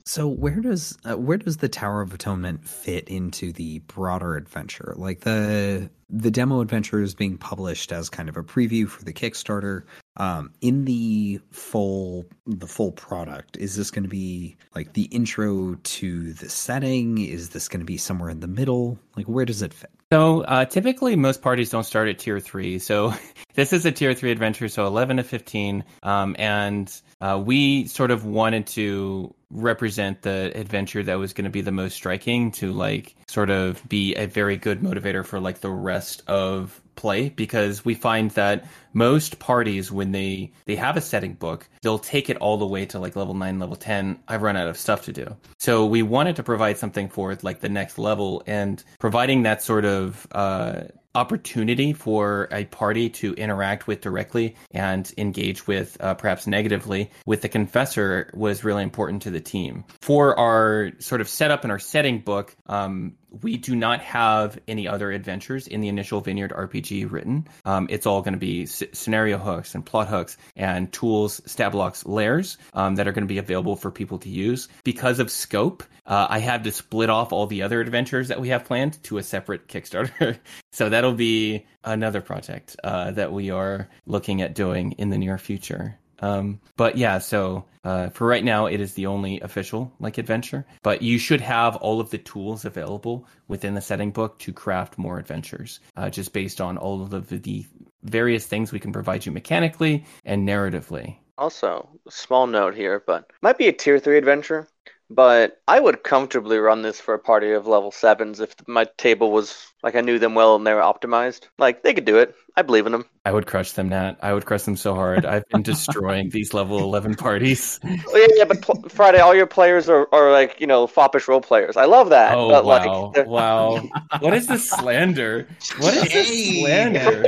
So where does uh, where does the Tower of Atonement fit into the broader adventure? Like the the demo adventure is being published as kind of a preview for the Kickstarter. Um, in the full the full product, is this going to be like the intro to the setting? Is this going to be somewhere in the middle? Like, where does it fit? So uh, typically most parties don't start at tier three. So this is a tier three adventure, so eleven to fifteen. Um, and uh, we sort of wanted to represent the adventure that was going to be the most striking to like sort of be a very good motivator for like the rest of play, because we find that most parties, when they they have a setting book, they'll take it all the way to like level nine, level ten. I've run out of stuff to do. So we wanted to provide something for like the next level, and providing that sort of uh opportunity for a party to interact with directly and engage with uh, perhaps negatively with the Confessor was really important to the team. For our sort of setup and our setting book, um, we do not have any other adventures in the initial Vineyard R P G written. Um, it's all going to be s- scenario hooks and plot hooks and tools, stat blocks, layers um, that are going to be available for people to use. Because of scope, uh, I had to split off all the other adventures that we have planned to a separate Kickstarter. So that'll be another project uh, that we are looking at doing in the near future. Um, but yeah, so uh, for right now, it is the only official like adventure, but you should have all of the tools available within the setting book to craft more adventures uh, just based on all of the, the various things we can provide you mechanically and narratively. Also, small note here, but might be a tier three adventure, but I would comfortably run this for a party of level sevens if my table was like I knew them well and they were optimized. Like they could do it. I believe in them. I would crush them, Nat. I would crush them so hard. I've been destroying these level eleven parties. Well, yeah, yeah, but pl- Friday, all your players are, are like, you know, foppish role players. I love that. Oh, but wow. Like, wow. What is this slander? What is this slander?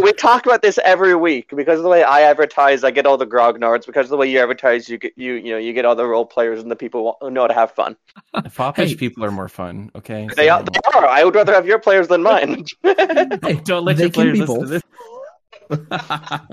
We talk about this every week. Because of the way I advertise, I get all the grognards. Because of the way you advertise, you get, you, you know, you get all the role players and the people who know how to have fun. The foppish hey. people are more fun, okay? They are, they are. I would rather have your players than mine. Hey, don't let your players listen both. To this. I,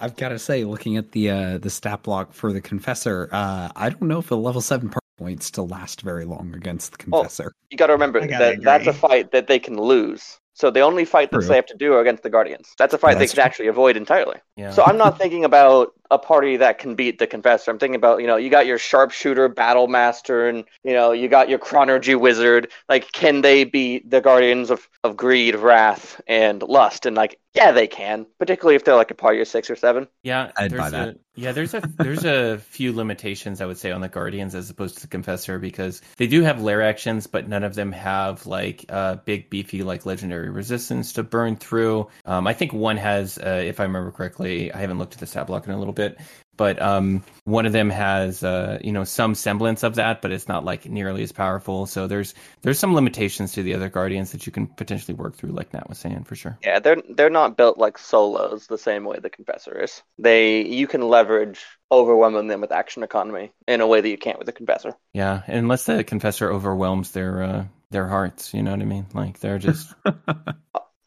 I've got to say, looking at the uh, the stat block for the Confessor, uh, I don't know if the level seven part points still last very long against the Confessor. Oh, you got to remember that agree. That's a fight that they can lose. So the only fight that True. They have to do are against the Guardians. That's a fight that's they can true. Actually avoid entirely. Yeah. So I'm not thinking about a party that can beat the Confessor. I'm thinking about, you know, you got your sharpshooter, battle master, and, you know, you got your chronergy wizard. Like, can they beat the guardians of, of greed, wrath, and lust? And like, yeah, they can, particularly if they're like a party of six or seven. Yeah, I'd buy that. A, yeah, there's a there's a few limitations, I would say, on the guardians as opposed to the Confessor, because they do have lair actions, but none of them have like uh, big, beefy, like legendary resistance to burn through. Um, I think one has, uh, if I remember correctly, I haven't looked at the stat block in a little bit, but um one of them has uh you know some semblance of that, but it's not like nearly as powerful. So there's there's some limitations to the other guardians that you can potentially work through, like Nat was saying, for sure. Yeah, they're they're not built like solos the same way the Confessor is. They you can leverage overwhelming them with action economy in a way that you can't with the Confessor. Yeah, unless the Confessor overwhelms their uh their hearts, you know what I mean? Like they're just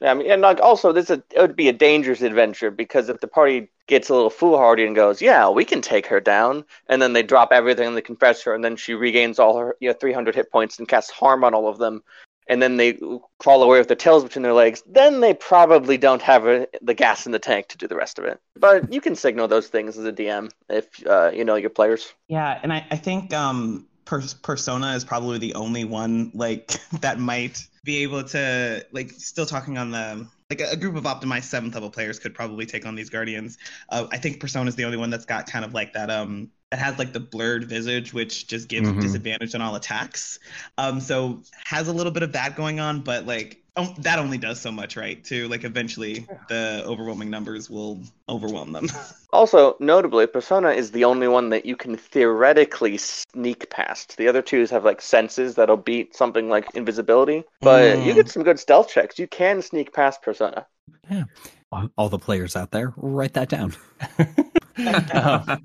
I mean, and like also, this is a, it would be a dangerous adventure, because if the party gets a little foolhardy and goes, "Yeah, we can take her down," and then they drop everything in the Confessor, and then she regains all her you know three hundred hit points and casts harm on all of them, and then they crawl away with their tails between their legs, then they probably don't have a, the gas in the tank to do the rest of it. But you can signal those things as a D M if uh, you know your players. Yeah, and I, I think um, per- Persona is probably the only one like that might be able to, like, still talking on the, like, a group of optimized seventh level players could probably take on these guardians. Uh, I think Persona is the only one that's got kind of like that, um, that has like the blurred visage, which just gives mm-hmm. disadvantage on all attacks. Um, so has a little bit of that going on, but like, oh, that only does so much, right? Too, like, eventually the overwhelming numbers will overwhelm them. Also, notably, Persona is the only one that you can theoretically sneak past. The other twos have like senses that'll beat something like invisibility, but mm. you get some good stealth checks. You can sneak past Persona. Yeah, all the players out there, write that down. um,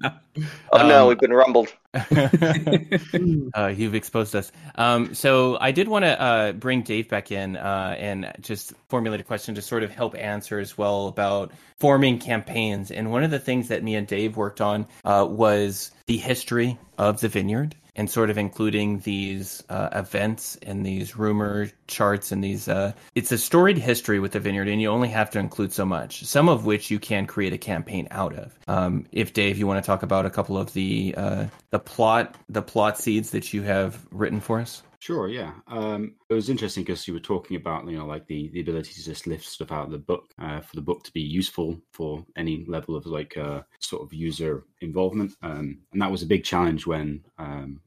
oh no, um, we've been rumbled. uh, you've exposed us. Um, so I did want to uh, bring Dave back in uh, and just formulate a question to sort of help answer as well about forming campaigns. And one of the things that me and Dave worked on uh, was the history of the Vineyard, and sort of including these uh, events and these rumor charts and these... Uh, it's a storied history with the Vineyard, and you only have to include so much, some of which you can create a campaign out of. Um, if, Dave, you want to talk about a couple of the uh, the plot the plot seeds that you have written for us? Sure, yeah. Um, it was interesting because you were talking about, you know, like the, the ability to just lift stuff out of the book, uh, for the book to be useful for any level of like uh, sort of user involvement. Um, and that was a big challenge when... Um,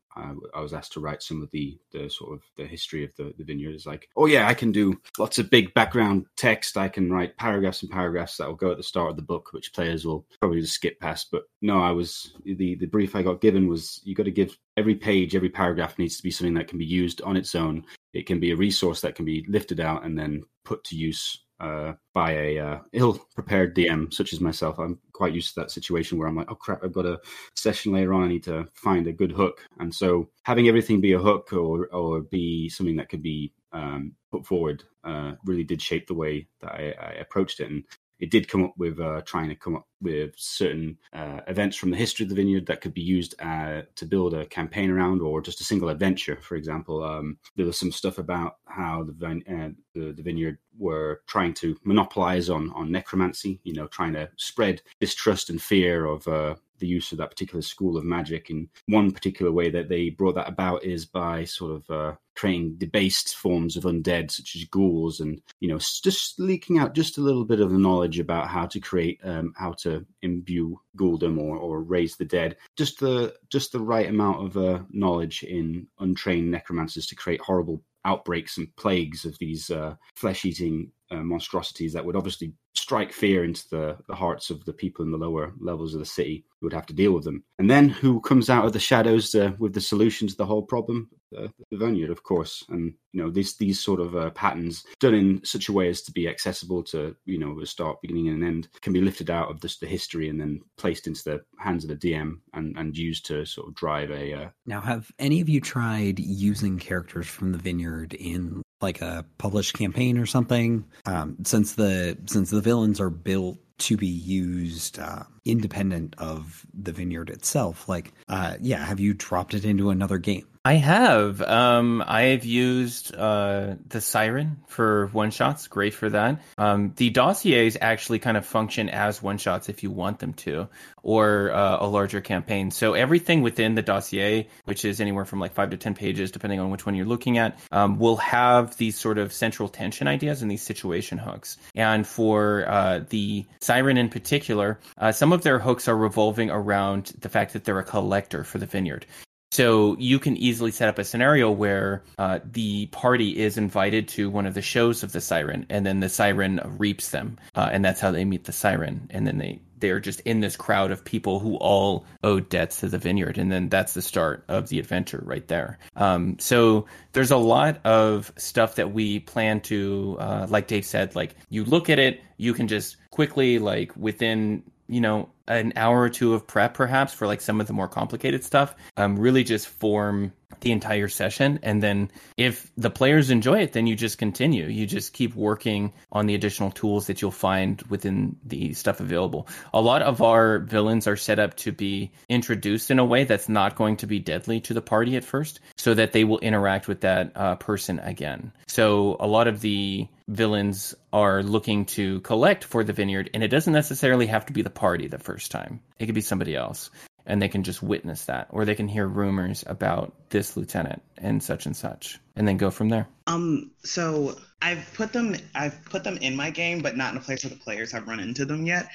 I was asked to write some of the, the sort of the history of the, the Vineyard. It's like, oh yeah, I can do lots of big background text. I can write paragraphs and paragraphs that will go at the start of the book, which players will probably just skip past. But no, I was the, the brief I got given was you got to give every page, every paragraph needs to be something that can be used on its own. It can be a resource that can be lifted out and then put to use uh, by a uh, ill-prepared D M such as myself. I'm quite used to that situation where I'm like, oh crap, I've got a session later on, I need to find a good hook. And so having everything be a hook or or be something that could be um, put forward uh, really did shape the way that I, I approached it. And it did come up with uh, trying to come up with certain uh, events from the history of the Vineyard that could be used uh, to build a campaign around, or just a single adventure. For example, um, there was some stuff about how the, vine- uh, the, the Vineyard were trying to monopolize on, on necromancy, you know, trying to spread distrust and fear of uh, the use of that particular school of magic. And one particular way that they brought that about is by sort of uh, creating debased forms of undead, such as ghouls, and, you know, just leaking out just a little bit of the knowledge about how to create, um, how to to imbue ghouldom or, or raise the dead, just the just the right amount of uh, knowledge in untrained necromancers to create horrible outbreaks and plagues of these uh, flesh-eating uh, monstrosities that would obviously strike fear into the, the hearts of the people in the lower levels of the city who would have to deal with them. And then who comes out of the shadows uh, with the solution to the whole problem? Uh, the Vineyard, of course. And, you know, these these sort of uh, patterns done in such a way as to be accessible to, you know, a start, beginning and end, can be lifted out of just the history and then placed into the hands of the D M and, and used to sort of drive a... Uh... Now, have any of you tried using characters from the Vineyard in... like a published campaign or something, um, since the since the villains are built to be used, uh, independent of the Vineyard itself. Like, uh, yeah, have you dropped it into another game? I have. Um, I've used uh, The Siren for one-shots. Great for that. Um, the dossiers actually kind of function as one-shots if you want them to, or uh, a larger campaign. So everything within the dossier, which is anywhere from like five to ten pages, depending on which one you're looking at, um, will have these sort of central tension ideas and these situation hooks. And for uh, The Siren in particular, uh, some of their hooks are revolving around the fact that they're a collector for the Vineyard. So you can easily set up a scenario where uh, the party is invited to one of the shows of the Siren, and then the Siren reaps them, uh, and that's how they meet the Siren. And then they, they're just in this crowd of people who all owe debts to the Vineyard, and then that's the start of the adventure right there. Um, so there's a lot of stuff that we plan to, uh, like Dave said, like you look at it, you can just quickly, like within... you know, an hour or two of prep, perhaps, for like some of the more complicated stuff, um, really just form the entire session. And then if the players enjoy it, then you just continue. You just keep working on the additional tools that you'll find within the stuff available. A lot of our villains are set up to be introduced in a way that's not going to be deadly to the party at first, so that they will interact with that uh, person again. So a lot of the villains are looking to collect for the Vineyard, and it doesn't necessarily have to be the party the first time. It could be somebody else, and they can just witness that, or they can hear rumors about this lieutenant and such and such, and then go from there. Um, so I've put them, I've put them in my game, but not in a place where the players have run into them yet.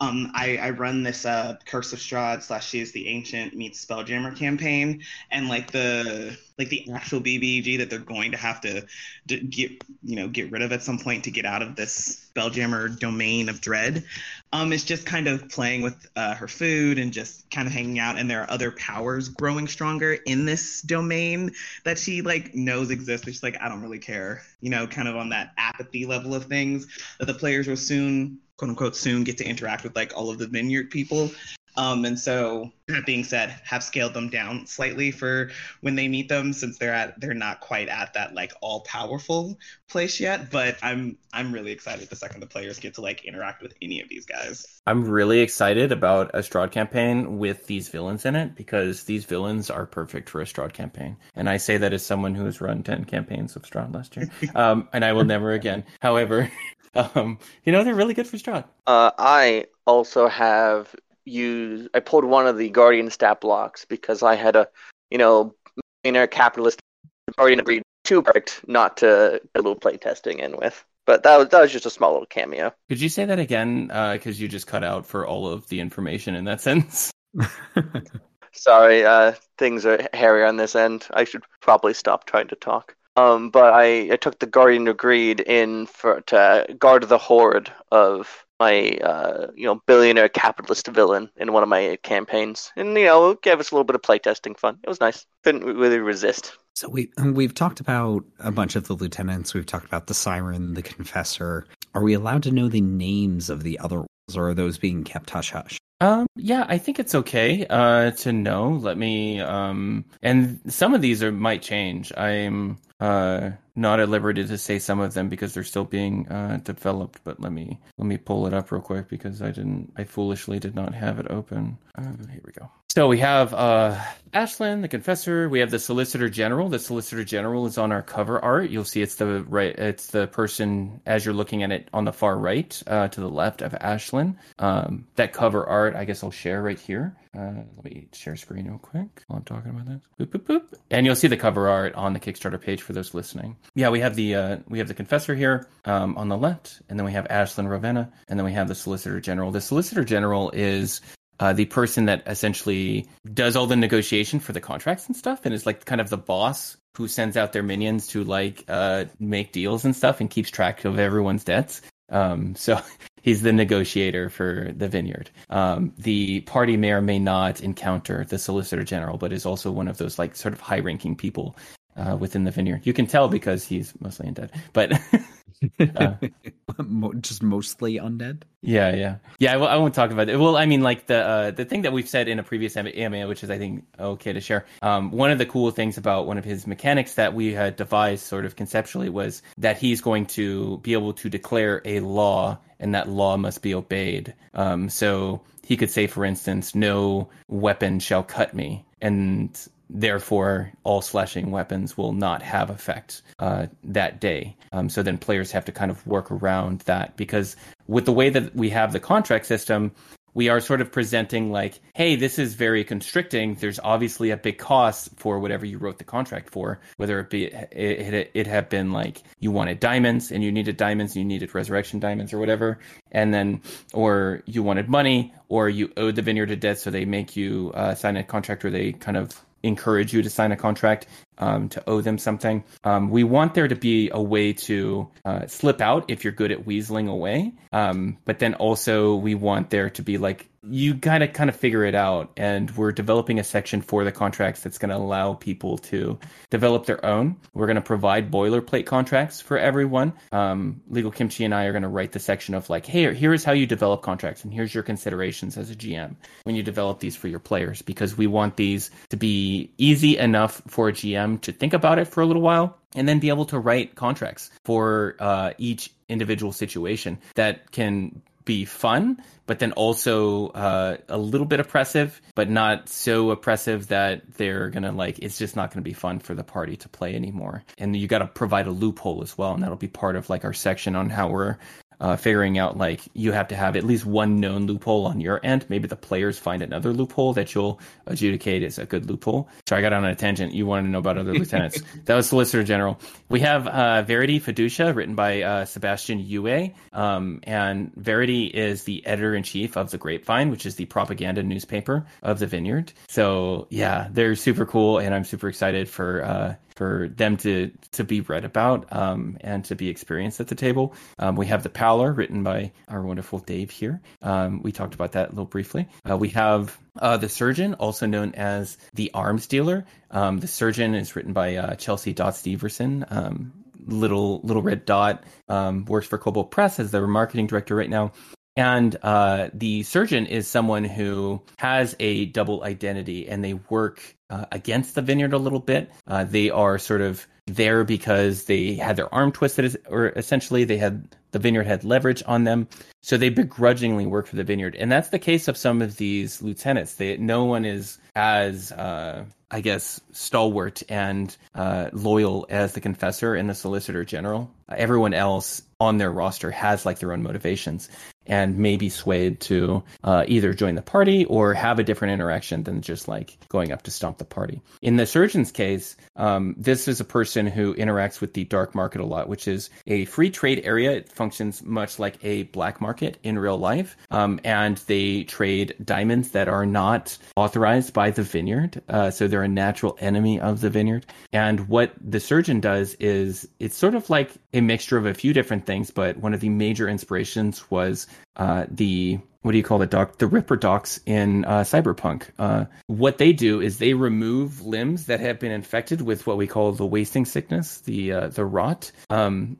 Um, I, I run this uh, Curse of Strahd slash She is the Ancient meets Spelljammer campaign, and like the like the actual B B G that they're going to have to d- get you know get rid of at some point to get out of this Spelljammer domain of dread. Um, it's just kind of playing with uh, her food and just kind of hanging out, and there are other powers growing stronger in this domain that she like knows exists. But she's like, I don't really care, you know, kind of on that apathy level of things that the players will soon, quote unquote, soon get to interact with like all of the Vineyard people. Um, and so that being said, have scaled them down slightly for when they meet them, since they're at, they're not quite at that like all powerful place yet, but I'm, I'm really excited the second the players get to like interact with any of these guys. I'm really excited about a Strahd campaign with these villains in it, because these villains are perfect for a Strahd campaign. And I say that as someone who has run ten campaigns of Strahd last year, um, and I will never again. However, um, you know, they're really good for Strahd. Uh, I also have... Use I pulled one of the Guardian stat blocks because I had a, you know, millionaire capitalist Guardian agreed too perfect not to do a little play testing in with. But that was, that was just a small little cameo. Could you say that again? Because uh, you just cut out for all of the information in that sense. Sorry, uh, things are hairy on this end. I should probably stop trying to talk. Um, but I, I took the Guardian of Greed in for to guard the horde of my uh, you know billionaire capitalist villain in one of my campaigns, and you know it gave us a little bit of playtesting fun. It was nice. Couldn't really resist. So we we've talked about a bunch of the lieutenants. We've talked about the Siren, the Confessor. Are we allowed to know the names of the other, or are those being kept hush hush? Um, yeah, I think it's okay uh, to know. Let me, um, and some of these are might change. I'm uh, not at liberty to say some of them because they're still being uh, developed. But let me let me pull it up real quick because I didn't. I foolishly did not have it open. Uh, here we go. So we have uh, Ashlyn, the Confessor. We have the Solicitor General. The Solicitor General is on our cover art. You'll see it's the right. It's the person as you're looking at it on the far right, uh, to the left of Ashlyn. Um, that cover art, I guess I'll share right here. Uh, let me share screen real quick while I'm talking about this. Boop, boop, boop. And you'll see the cover art on the Kickstarter page for those listening. Yeah, we have the uh, we have the Confessor here um, on the left, and then we have Ashlyn Ravenna, and then we have the Solicitor General. The Solicitor General is Uh, the person that essentially does all the negotiation for the contracts and stuff, and is like kind of the boss who sends out their minions to like uh, make deals and stuff and keeps track of everyone's debts. Um, so he's the negotiator for the Vineyard. Um, the party may or may not encounter the Solicitor General, but is also one of those like sort of high-ranking people uh, within the Vineyard. You can tell because he's mostly undead, but Uh, just mostly undead. Yeah, yeah, yeah. I, w- I won't talk about it. Well, I mean, like the uh, the thing that we've said in a previous A M A, which is I think okay to share. Um, one of the cool things about one of his mechanics that we had devised sort of conceptually was that he's going to be able to declare a law, and that law must be obeyed. Um, so he could say, for instance, "No weapon shall cut me," and therefore, all slashing weapons will not have effect uh, that day. Um, so then players have to kind of work around that, because with the way that we have the contract system, we are sort of presenting like, hey, this is very constricting. There's obviously a big cost for whatever you wrote the contract for, whether it be it, it, it have been like you wanted diamonds and you needed diamonds, and you needed resurrection diamonds or whatever. And then, or you wanted money, or you owed the vineyard a debt. So they make you uh, sign a contract where they kind of encourage you to sign a contract um, to owe them something. Um, we want there to be a way to uh, slip out if you're good at weaseling away. Um, but then also we want there to be like, you got to kind of figure it out. And we're developing a section for the contracts that's going to allow people to develop their own. We're going to provide boilerplate contracts for everyone. Um, Legal Kimchi and I are going to write the section of like, hey, here's how you develop contracts. And here's your considerations as a G M when you develop these for your players, because we want these to be easy enough for a G M to think about it for a little while, and then be able to write contracts for uh, each individual situation that can be fun, but then also uh, a little bit oppressive, but not so oppressive that they're going to like, it's just not going to be fun for the party to play anymore. And you got to provide a loophole as well. And that'll be part of like our section on how we're Uh, figuring out, like, you have to have at least one known loophole on your end. Maybe the players find another loophole that you'll adjudicate as a good loophole. So I got on a tangent. You wanted to know about other lieutenants. That was Solicitor General. We have uh, Verity Fiducia, written by uh, Sebastian Yue. Um, and Verity is the editor-in-chief of The Grapevine, which is the propaganda newspaper of the Vineyard. So, yeah, they're super cool, and I'm super excited for... Uh, for them to, to be read about um, and to be experienced at the table. Um, we have The Pallor, written by our wonderful Dave here. Um, we talked about that a little briefly. Uh, we have uh, The Surgeon, also known as The Arms Dealer. Um, The Surgeon is written by uh, Chelsea Dot Steverson. Um, little, little Red Dot um, works for Cobalt Press as their marketing director right now. And uh, the surgeon is someone who has a double identity, and they work uh, against the vineyard a little bit. Uh, they are sort of there because they had their arm twisted, or essentially they had the vineyard had leverage on them. So they begrudgingly work for the vineyard. And that's the case of some of these lieutenants. They, no one is as... Uh, I guess, stalwart and uh, loyal as the Confessor and the Solicitor General. Everyone else on their roster has like their own motivations and may be swayed to uh, either join the party or have a different interaction than just like going up to stomp the party. In the Surgeon's case, um, this is a person who interacts with the dark market a lot, which is a free trade area. It functions much like a black market in real life. Um, and they trade diamonds that are not authorized by the vineyard. Uh, so they're a natural enemy of the vineyard. And what the surgeon does is it's sort of like a mixture of a few different things, but one of the major inspirations was uh, the... what do you call the doc? The Ripper docs in uh, Cyberpunk. Uh, what they do is they remove limbs that have been infected with what we call the wasting sickness, the uh, the rot, um,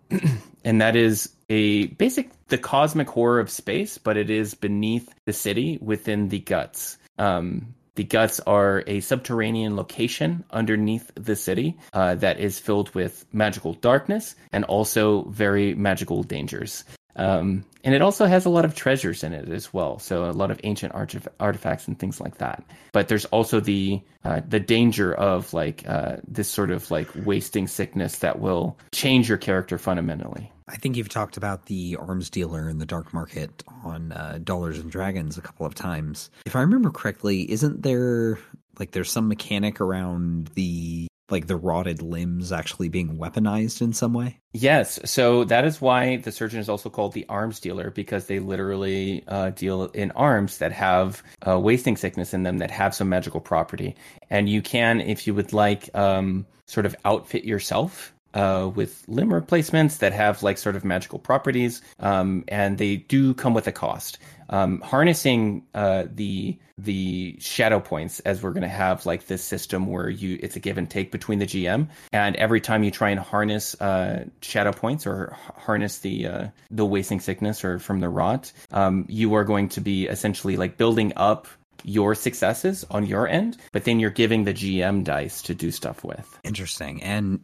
and that is a basic the cosmic horror of space, but it is beneath the city within the guts. Um, The guts are a subterranean location underneath the city uh, that is filled with magical darkness and also very magical dangers. Um, and it also has a lot of treasures in it as well. So a lot of ancient artif- artifacts and things like that. But there's also the uh, the danger of like uh, this sort of like wasting sickness that will change your character fundamentally. I think you've talked about the arms dealer in the dark market on uh, Dollars and Dragons a couple of times. If I remember correctly, isn't there like there's some mechanic around the like the rotted limbs actually being weaponized in some way? Yes. So that is why the surgeon is also called the arms dealer, because they literally uh, deal in arms that have uh, wasting sickness in them that have some magical property. And you can, if you would like, um, sort of outfit yourself uh, with limb replacements that have like sort of magical properties, um, and they do come with a cost. Um, harnessing uh, the the shadow points, as we're going to have like this system where you it's a give and take between the G M, and every time you try and harness uh, shadow points or harness the uh, the wasting sickness or from the rot, um, you are going to be essentially like building up your successes on your end, but then you're giving the G M dice to do stuff with. Interesting. And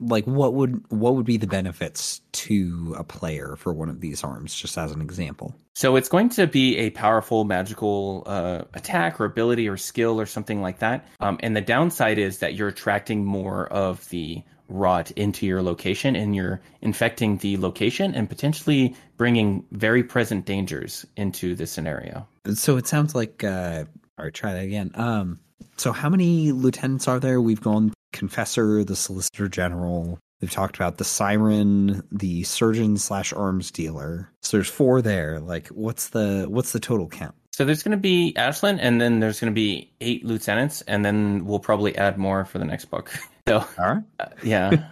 like, what would what would be the benefits to a player for one of these arms, just as an example? So it's going to be a powerful magical uh, attack or ability or skill or something like that. Um, and the downside is that you're attracting more of the rot into your location, and you're infecting the location and potentially bringing very present dangers into the scenario. So it sounds like, uh, all right, try that again. Um, so how many lieutenants are there? We've gone Confessor, the Solicitor General. We've talked about the Siren, the Surgeon slash Arms Dealer. So there's four there. Like, what's the what's the total count? So there's going to be Ashlyn, and then there's going to be eight lieutenants, and then we'll probably add more for the next book. So, all right. Uh, yeah.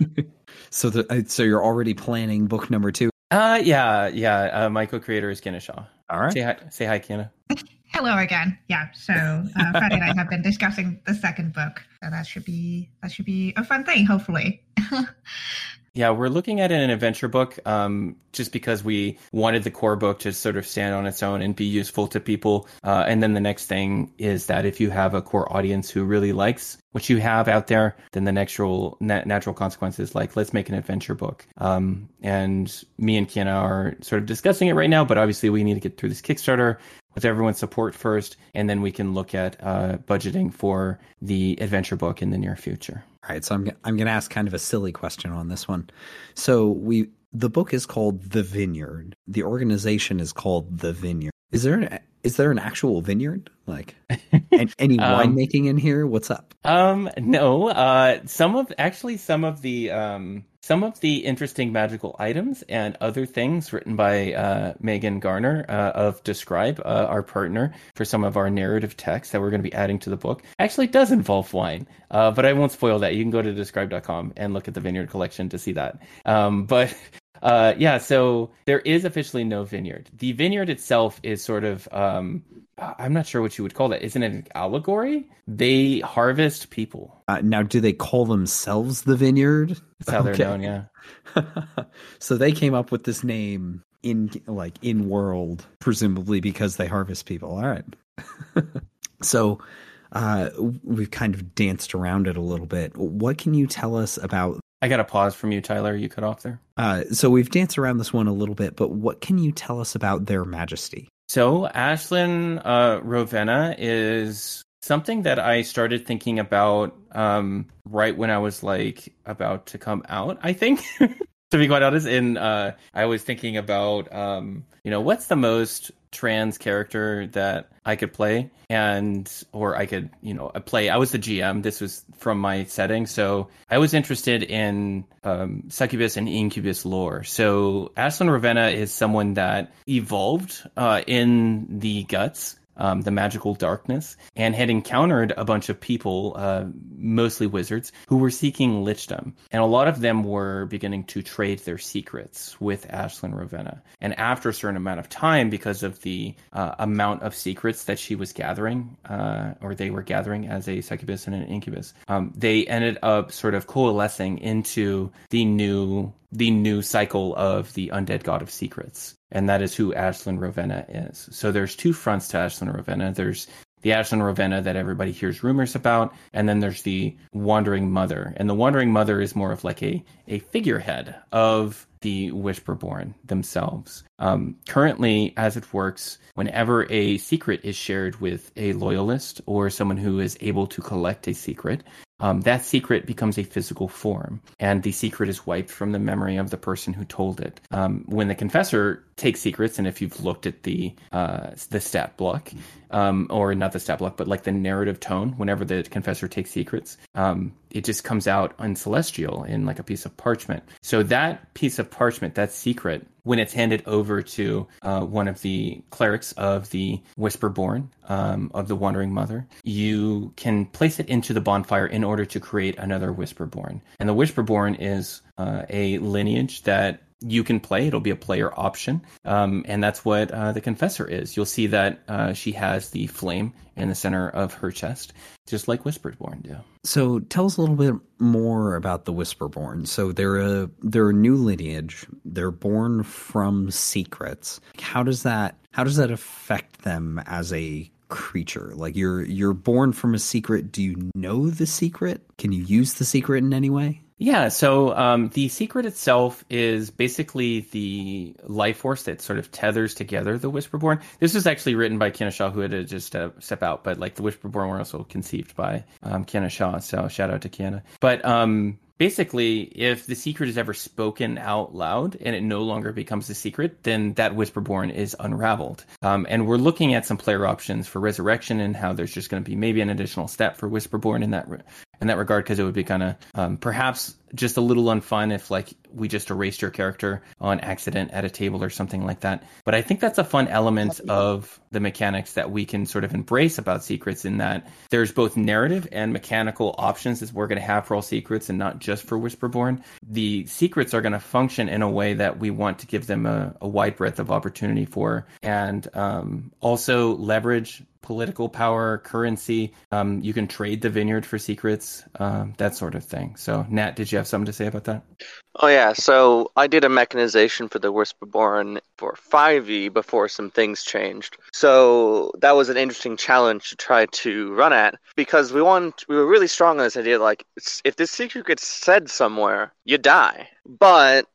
so the, so you're already planning book number two? Uh, yeah, yeah. Uh, my co-creator is Kienna Shaw. All right. Say hi, say hi Kienna. Hello again. Yeah, so uh, Friday and I have been discussing the second book. So that should be that should be a fun thing, hopefully. Yeah, we're looking at an adventure book um, just because we wanted the core book to sort of stand on its own and be useful to people. Uh, and then the next thing is that if you have a core audience who really likes what you have out there, then the natural na- natural consequence is like, let's make an adventure book. Um, and me and Kienna are sort of discussing it right now, but obviously we need to get through this Kickstarter with everyone's support first, and then we can look at uh, budgeting for the adventure book in the near future. All right, so I'm I'm going to ask kind of a silly question on this one. So we the book is called The Vineyard. The organization is called The Vineyard. Is there an is there an actual vineyard? Like, and, any um, winemaking in here? What's up? Um, no. Uh, some of actually some of the um some of the interesting magical items and other things written by uh, Megan Garner uh, of Describe, uh, our partner for some of our narrative text that we're going to be adding to the book, actually does involve wine. Uh, but I won't spoil that. You can go to describe dot com and look at the Vineyard collection to see that. Um, but uh, yeah, so there is officially no vineyard. The vineyard itself is sort of, um, I'm not sure what you would call that. Isn't it an allegory? They harvest people. Uh, now, do they call themselves the Vineyard? That's how they're okay. known, yeah. So they came up with this name in like in world, presumably because they harvest people. All right. So uh, we've kind of danced around it a little bit. What can you tell us about? I got a pause from you, Tyler. You cut off there. Uh, so we've danced around this one a little bit, but what can you tell us about Her Majesty? So Ashlyn uh, Ravenna is something that I started thinking about um, right when I was like about to come out, I think, to be quite honest. And uh, I was thinking about, um, you know, what's the most trans character that I could play, and or I could, you know, play. I was the G M. This was from my setting. So I was interested in um, succubus and incubus lore. So Ashlyn Ravenna is someone that evolved uh, in the guts. Um, the magical darkness, and had encountered a bunch of people, uh, mostly wizards, who were seeking lichdom. And a lot of them were beginning to trade their secrets with Ashlyn Ravenna. And after a certain amount of time, because of the uh, amount of secrets that she was gathering, uh, or they were gathering as a succubus and an incubus, um, they ended up sort of coalescing into the new... the new cycle of the undead god of secrets. And that is who Ashlyn Ravenna is. So there's two fronts to Ashlyn Ravenna. There's the Ashlyn Ravenna that everybody hears rumors about, and then there's the Wandering Mother. And the Wandering Mother is more of like a, a figurehead of the Whisperborn themselves. Um, currently, as it works, whenever a secret is shared with a loyalist or someone who is able to collect a secret, Um, that secret becomes a physical form, and the secret is wiped from the memory of the person who told it. Um, when the Confessor takes secrets, and if you've looked at the uh, the stat block, um, or not the stat block, but like the narrative tone, whenever the Confessor takes secrets, um, it just comes out on Celestial in like a piece of parchment. So that piece of parchment, that secret, when it's handed over to uh, one of the clerics of the Whisperborn, um, of the Wandering Mother, you can place it into the bonfire in order to create another Whisperborn. And the Whisperborn is uh, a lineage that you can play. It'll be a player option. Um, and that's what uh, the Confessor is. You'll see that uh, she has the flame in the center of her chest, just like Whisperborn do. So tell us a little bit more about the Whisperborn. So they're a, they're a new lineage. They're born from secrets. How does that, how does that affect them as a creature? Like you're, you're born from a secret. Do you know the secret? Can you use the secret in any way? Yeah, so um, the secret itself is basically the life force that sort of tethers together the Whisperborn. This was actually written by Kienna Shaw, who had to just uh, step out, but like the Whisperborn were also conceived by um, Kienna Shaw, so shout out to Kienna. But um, basically, if the secret is ever spoken out loud and it no longer becomes a secret, then that Whisperborn is unraveled. Um, and we're looking at some player options for Resurrection and how there's just going to be maybe an additional step for Whisperborn in that re- in that regard, because it would be kind of um, perhaps just a little unfun if like we just erased your character on accident at a table or something like that. But I think that's a fun element of the mechanics that we can sort of embrace about secrets, in that there's both narrative and mechanical options that we're going to have for all secrets and not just for Whisperborn. The secrets are going to function in a way that we want to give them a, a wide breadth of opportunity for, and um, also leverage political power, currency. Um, you can trade the Vineyard for secrets, um, that sort of thing. So, Nat, did you have something to say about that? Oh, yeah. So I did a mechanization for the Whisperborn for five e before some things changed. So that was an interesting challenge to try to run at, because we want, we were really strong on this idea, like, if this secret gets said somewhere, you die. But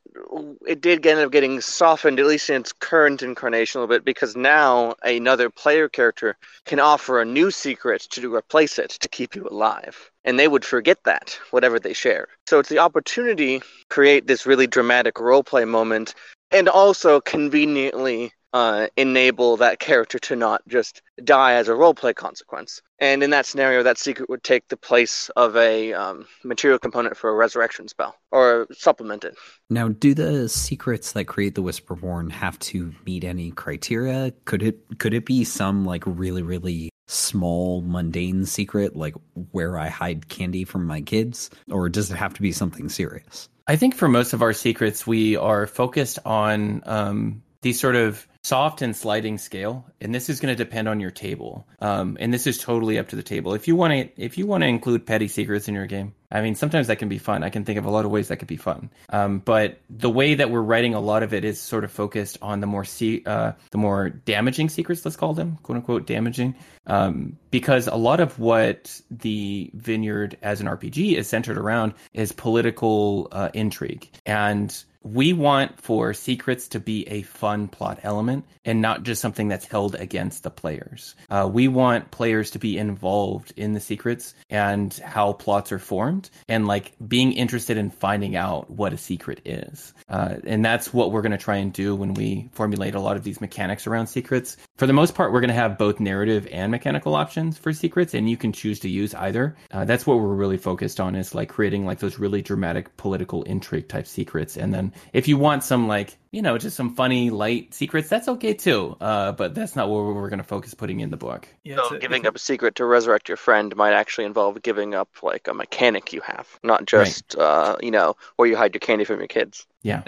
it did end up getting softened, at least in its current incarnation, a little bit, because now another player character can offer a new secret to replace it to keep you alive. And they would forget that, whatever they shared. So it's the opportunity to create this really dramatic roleplay moment and also conveniently uh, enable that character to not just die as a roleplay consequence. And in that scenario, that secret would take the place of a um, material component for a resurrection spell, or supplement it. Now, do the secrets that create the Whisperborn have to meet any criteria? Could it could it be some like really, really small, mundane secret, like where I hide candy from my kids? Or does it have to be something serious? I think for most of our secrets, we are focused on um, these sort of soft and sliding scale, and this is going to depend on your table, um, and this is totally up to the table. If you want to, if you want to include petty secrets in your game, I mean, sometimes that can be fun. I can think of a lot of ways that could be fun, um, but the way that we're writing a lot of it is sort of focused on the more se- uh, the more damaging secrets, let's call them, quote unquote damaging, um, because a lot of what the Vineyard as an R P G is centered around is political uh, intrigue, and we want for secrets to be a fun plot element and not just something that's held against the players. Uh, we want players to be involved in the secrets and how plots are formed, and like being interested in finding out what a secret is. Uh, and that's what we're going to try and do when we formulate a lot of these mechanics around secrets. For the most part, we're going to have both narrative and mechanical options for secrets, and you can choose to use either. Uh, that's what we're really focused on, is like creating like those really dramatic political intrigue type secrets. And then if you want some like, you know, just some funny light secrets, that's okay too. Uh, but that's not what we're going to focus putting in the book. Yeah, so a, giving up a secret to resurrect your friend might actually involve giving up like a mechanic you have, not just, right. uh, you know, where you hide your candy from your kids. Yeah.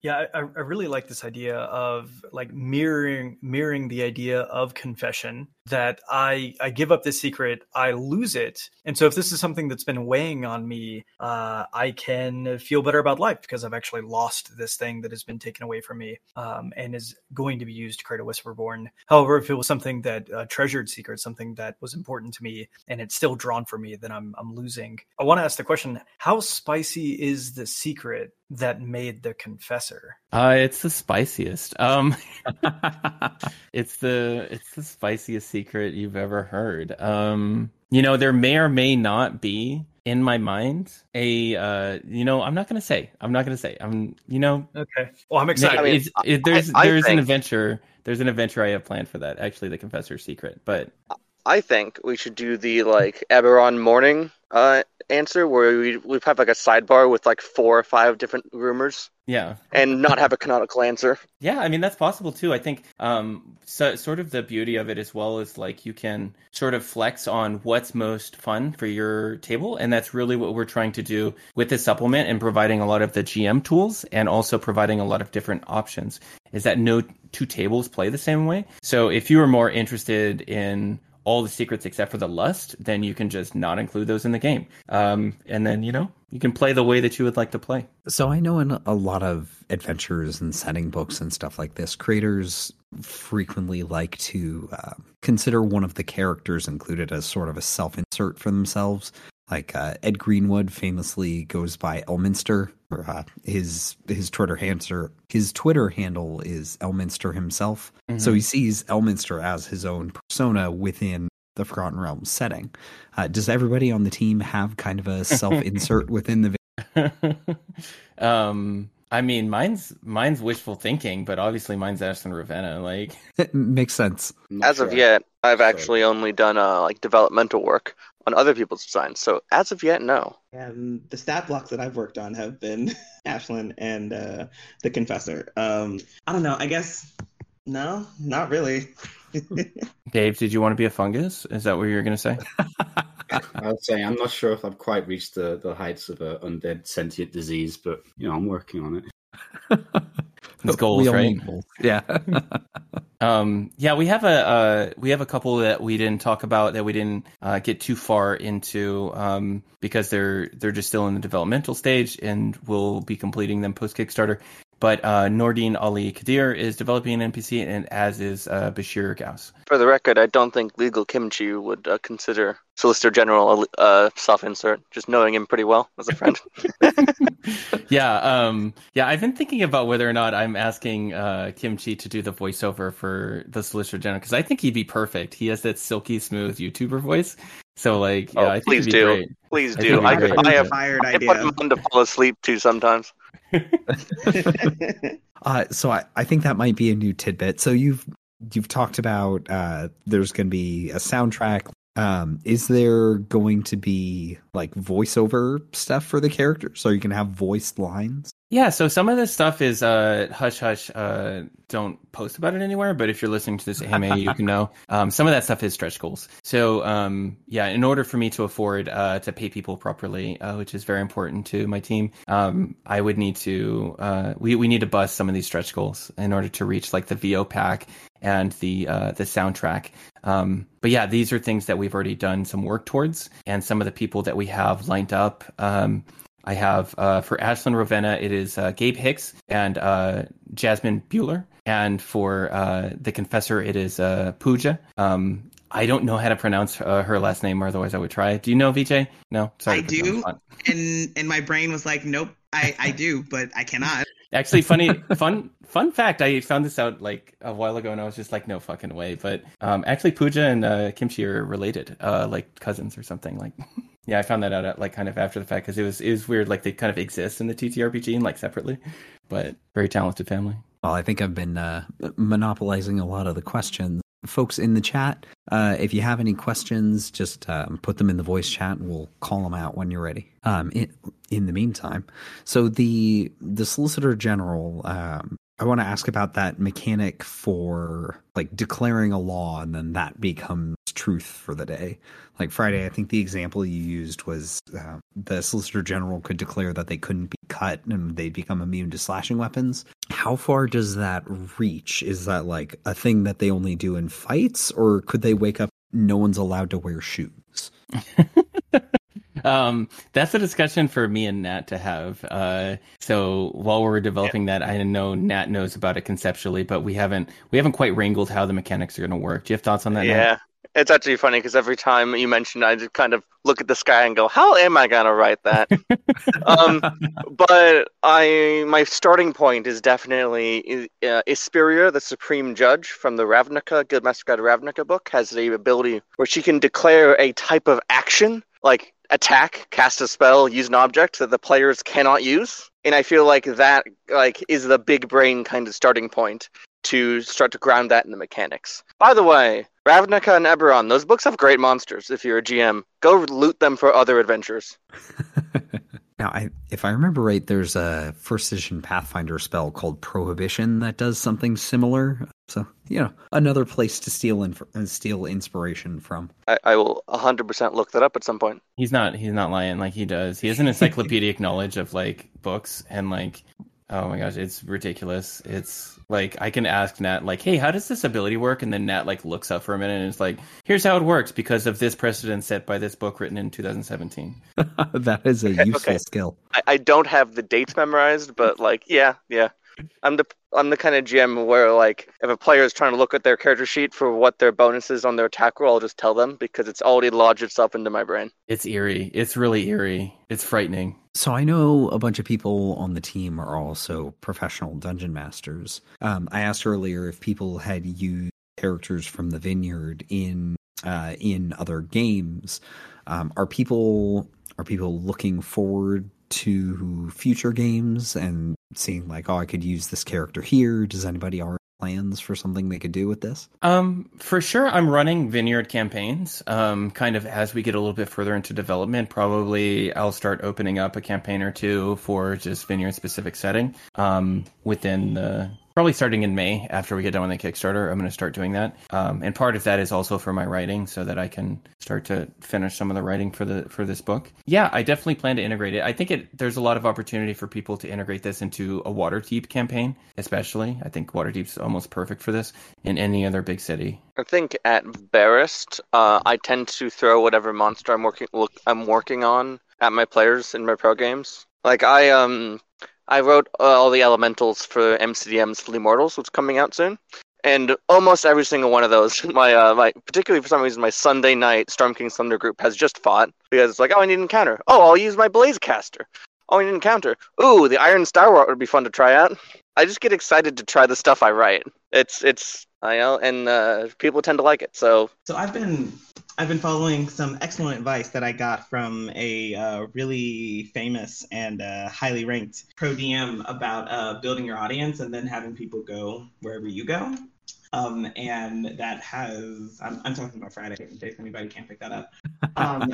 Yeah, I, I really like this idea of like mirroring mirroring the idea of confession, that I, I give up this secret, I lose it. And so if this is something that's been weighing on me, uh, I can feel better about life because I've actually lost this thing that has been taken away from me, um, and is going to be used to create a Whisperborn. However, if it was something that uh, treasured secret, something that was important to me and it's still drawn from me, then I'm I'm losing. I want to ask the question, how spicy is the secret that made the Confessor? Uh, it's the spiciest. Um, it's the it's the spiciest secret you've ever heard. Um, you know, there may or may not be in my mind a uh, you know, I'm not gonna say. I'm not gonna say. I'm you know. Okay. Well, I'm excited. I mean, it's, it, there's I, I there's think... an adventure. There's an adventure I have planned for that. Actually, the Confessor's secret, but. I think we should do the like Eberron morning uh, answer where we we have like a sidebar with like four or five different rumors. Yeah. And not have a canonical answer. Yeah, I mean, that's possible too. I think um, so, sort of the beauty of it as well is like you can sort of flex on what's most fun for your table. And that's really what we're trying to do with this supplement and providing a lot of the G M tools and also providing a lot of different options is that no two tables play the same way. So if you are more interested in all the secrets except for the lust, then you can just not include those in the game. Um, and then, you know, you can play the way that you would like to play. So I know in a lot of adventures and setting books and stuff like this, creators frequently like to uh, consider one of the characters included as sort of a self-insert for themselves. Like uh, Ed Greenwood famously goes by Elminster. Or, uh, his his Twitter handle his Twitter handle is Elminster himself. Mm-hmm. So he sees Elminster as his own persona within the Forgotten Realms setting. Uh, does everybody on the team have kind of a self-insert within the? um, I mean, mine's mine's wishful thinking, but obviously mine's Ashlyn Ravenna. Like, makes sense. As of yet, I've actually so. only done uh, like developmental work on other people's designs. So as of yet, no. Um, the stat blocks that I've worked on have been Ashlyn and uh, the Confessor. Um, I don't know. I guess, no, not really. Dave, did you want to be a fungus? Is that what you were going to say? I would say I'm not sure if I've quite reached the, the heights of an undead sentient disease, but, you know, I'm working on it. It's goals, right? Yeah. um, yeah, we have a uh, we have a couple that we didn't talk about that we didn't uh, get too far into um, because they're they're just still in the developmental stage, and we'll be completing them post Kickstarter. But uh, Nordine Ali Kadir is developing an N P C, and as is uh, Bashir Gauss. For the record, I don't think Legal Kimchi would uh, consider Solicitor General a uh, self-insert, just knowing him pretty well as a friend. yeah, um, yeah. I've been thinking about whether or not I'm asking uh, Kimchi to do the voiceover for the Solicitor General, because I think he'd be perfect. He has that silky, smooth YouTuber voice. So, like, yeah, oh, I think please do. Great. Please do. I, I, could, I have fired idea. I put him on to fall asleep, too, sometimes. uh, so I, I think that might be a new tidbit. So you've you've talked about uh, there's going to be a soundtrack. Um, is there going to be like voiceover stuff for the characters? So you can have voiced lines? Yeah, so some of this stuff is uh, hush hush. Uh, don't post about it anywhere. But if you're listening to this A M A, you can know um, some of that stuff is stretch goals. So um, yeah, in order for me to afford uh, to pay people properly, uh, which is very important to my team, um, I would need to uh, we we need to bust some of these stretch goals in order to reach like the V O pack and the uh, the soundtrack. Um, but yeah, these are things that we've already done some work towards, and some of the people that we have lined up. Um, I have, uh, for Ashlyn Ravenna, it is uh, Gabe Hicks and uh, Jasmine Bueller. And for uh, the Confessor, it is uh, Pooja. Um, I don't know how to pronounce uh, her last name, or otherwise I would try. Do you know, V J? No? Sorry. I do, and and my brain was like, nope, I, I do, but I cannot. Actually, funny, fun fun fact, I found this out like a while ago, and I was just like, no fucking way. But um, actually, Pooja and uh, Kimchi are related, uh, like cousins or something like Yeah, I found that out like kind of after the fact because it was it was weird. Like they kind of exist in the T T R P G and like separately, but very talented family. Well, I think I've been uh, monopolizing a lot of the questions. Folks in the chat, uh, if you have any questions, just um, put them in the voice chat and we'll call them out when you're ready. Um, in, in the meantime, so the the Solicitor General, um, I want to ask about that mechanic for like declaring a law and then that becomes truth for the day. Like Friday, I think the example you used was uh, the Solicitor General could declare that they couldn't be cut and they'd become immune to slashing weapons. How far does that reach? Is that like a thing that they only do in fights, or could they wake up, no one's allowed to wear shoes? Um, that's a discussion for me and Nat to have. Uh, so while we're developing that, I know Nat knows about it conceptually, but we haven't we haven't quite wrangled how the mechanics are going to work. Do you have thoughts on that? Yeah, Nat? It's actually funny because every time you mention, I just kind of look at the sky and go, "How am I going to write that?" um, but I my starting point is definitely uh, Isperia, the Supreme Judge from the Ravnica Guildmaster Guide Ravnica book, has the ability where she can declare a type of action like attack, cast a spell, use an object that the players cannot use. And I feel like that like is the big brain kind of starting point. to start to ground that in the mechanics. By the way, Ravnica and Eberron, those books have great monsters. If you're a G M, go loot them for other adventures. Now, I, if I remember right, there's a first edition Pathfinder spell called Prohibition that does something similar. So, you know, another place to steal and inf- steal inspiration from. I, I will one hundred percent look that up at some point. He's not he's not lying, like he does. He has an encyclopedic knowledge of like books, and like, oh my gosh, it's ridiculous. It's like, I can ask Nat, like, hey, how does this ability work? And then Nat, like, looks up for a minute and it's like, here's how it works because of this precedent set by this book written in two thousand seventeen. That is a okay, useful okay. skill. I, I don't have the dates memorized, but, like, yeah, yeah. I'm the I'm the kind of G M where, like, if a player is trying to look at their character sheet for what their bonus is on their attack roll, I'll just tell them because it's already lodged itself into my brain. It's eerie. It's really eerie. It's frightening. So I know a bunch of people on the team are also professional dungeon masters. Um, I asked earlier if people had used characters from the Vineyard in uh, in other games. Um, are people are people looking forward to future games and seeing like, oh, I could use this character here? Does anybody already have plans for something they could do with this? Um, for sure, I'm running Vineyard campaigns. Um, kind of as we get a little bit further into development, probably I'll start opening up a campaign or two for just Vineyard specific setting. Um, within the probably starting in May after we get done with the Kickstarter, I'm going to start doing that. Um, and part of that is also for my writing so that I can start to finish some of the writing for the for this book. Yeah, I definitely plan to integrate it. I think it there's a lot of opportunity for people to integrate this into a Waterdeep campaign, especially. I think Waterdeep's almost perfect for this in any other big city. I think at Barrist, uh, I tend to throw whatever monster I'm working look, I'm working on at my players in my pro games. Like I um. I wrote uh, all the elementals for M C D M's Flee Mortals, which is coming out soon, and almost every single one of those, my uh, my particularly for some reason, my Sunday night Storm King's Thunder group has just fought because it's like, oh, I need an encounter. Oh, I'll use my Blazecaster. Oh, I need an encounter. Ooh, the Iron Starwart would be fun to try out. I just get excited to try the stuff I write. It's it's I know, and uh, people tend to like it. So so I've been. I've been following some excellent advice that I got from a uh, really famous and uh, highly ranked pro D M about uh, building your audience and then having people go wherever you go. Um, and that has, I'm, I'm talking about Friday in case anybody can't pick that up. Um,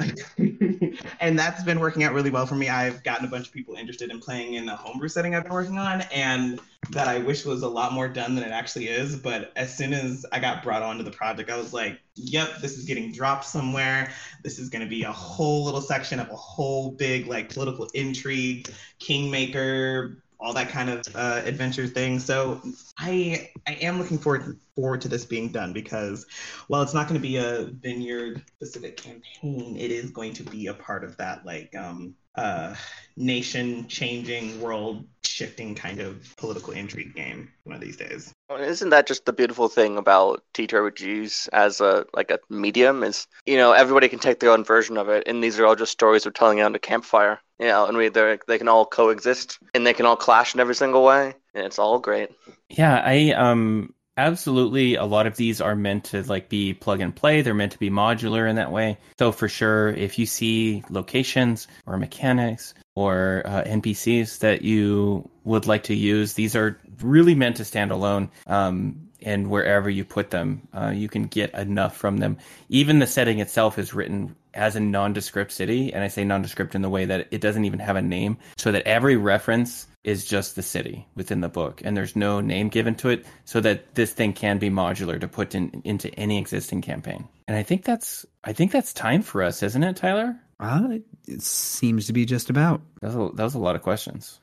and that's been working out really well for me. I've gotten a bunch of people interested in playing in the homebrew setting I've been working on, and that I wish was a lot more done than it actually is. But as soon as I got brought onto the project, I was like, yep, this is getting dropped somewhere. This is going to be a whole little section of a whole big like political intrigue, kingmaker, all that kind of uh, adventure thing. So I I am looking forward to, forward to this being done because while it's not going to be a Vineyard specific campaign, it is going to be a part of that like um, uh, nation changing, world shifting kind of political intrigue game one of these days. Well, isn't that just the beautiful thing about T T R P Gs as a like a medium? Is, you know, everybody can take their own version of it, and these are all just stories we're telling out at a campfire. You know, and we they they can all coexist, and they can all clash in every single way, and it's all great. Yeah, I um absolutely. A lot of these are meant to like be plug and play. They're meant to be modular in that way. So for sure, if you see locations or mechanics or uh, N P Cs that you would like to use, these are really meant to stand alone. Um, and wherever you put them, uh, you can get enough from them. Even the setting itself is written as a nondescript city, and I say nondescript in the way that it doesn't even have a name, so that every reference is just the city within the book, and there's no name given to it, so that this thing can be modular to put in, into any existing campaign. And I think that's I think that's time for us, isn't it, Tyler? Uh, it seems to be just about. That was a, that was a lot of questions.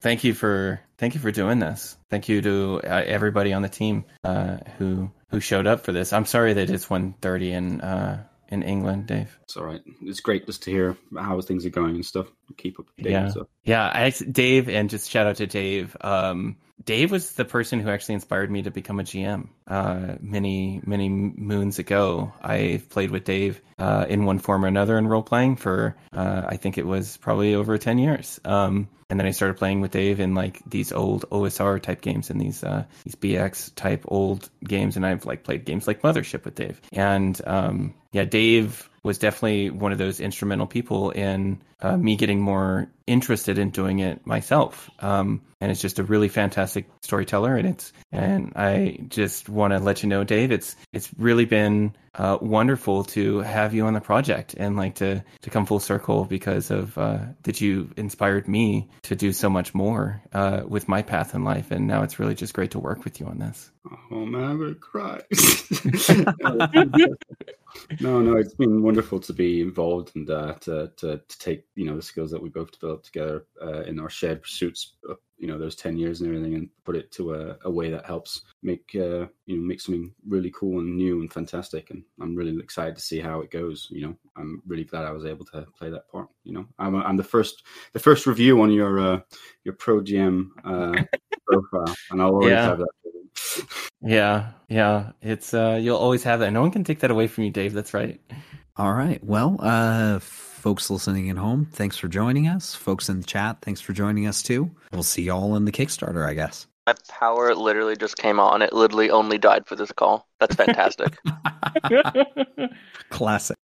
Thank you for thank you for doing this. Thank you to uh, everybody on the team uh, who who showed up for this. I'm sorry that it's one thirty and. Uh, in England, Dave. It's all right. It's great just to hear how things are going and stuff. Keep up to date. Yeah, so. yeah I, Dave, and just shout out to Dave. Um, Dave was the person who actually inspired me to become a G M uh, many, many moons ago. I played with Dave uh, in one form or another in role-playing for, uh, I think it was probably over ten years. Um, and then I started playing with Dave in like these old O S R-type games and these uh, these B X-type old games. And I've like played games like Mothership with Dave. And um, yeah, Dave was definitely one of those instrumental people in uh, me getting more interested in doing it myself. Um, and it's just a really fantastic storyteller. And it's, and I just want to let you know, Dave, it's, it's really been uh, wonderful to have you on the project and like to, to come full circle because of uh, that you inspired me to do so much more uh, with my path in life. And now it's really just great to work with you on this. Oh man, I'm going to cry. No, no, it's been wonderful to be involved in that, uh, to, to take, you know, the skills that we both developed together uh, in our shared pursuits, of, you know, those ten years and everything, and put it to a, a way that helps make, uh, you know, make something really cool and new and fantastic. And I'm really excited to see how it goes. You know, I'm really glad I was able to play that part. You know, I'm, I'm the first, the first review on your, uh, your ProGM uh, profile, and I'll always yeah. have that. Yeah, yeah. It's uh, you'll always have that. No one can take that away from you, Dave. That's right. All right. Well, uh, folks listening at home, thanks for joining us. Folks in the chat, thanks for joining us too. We'll see y'all in the Kickstarter, I guess. My power literally just came on. It literally only died for this call. That's fantastic. Classic.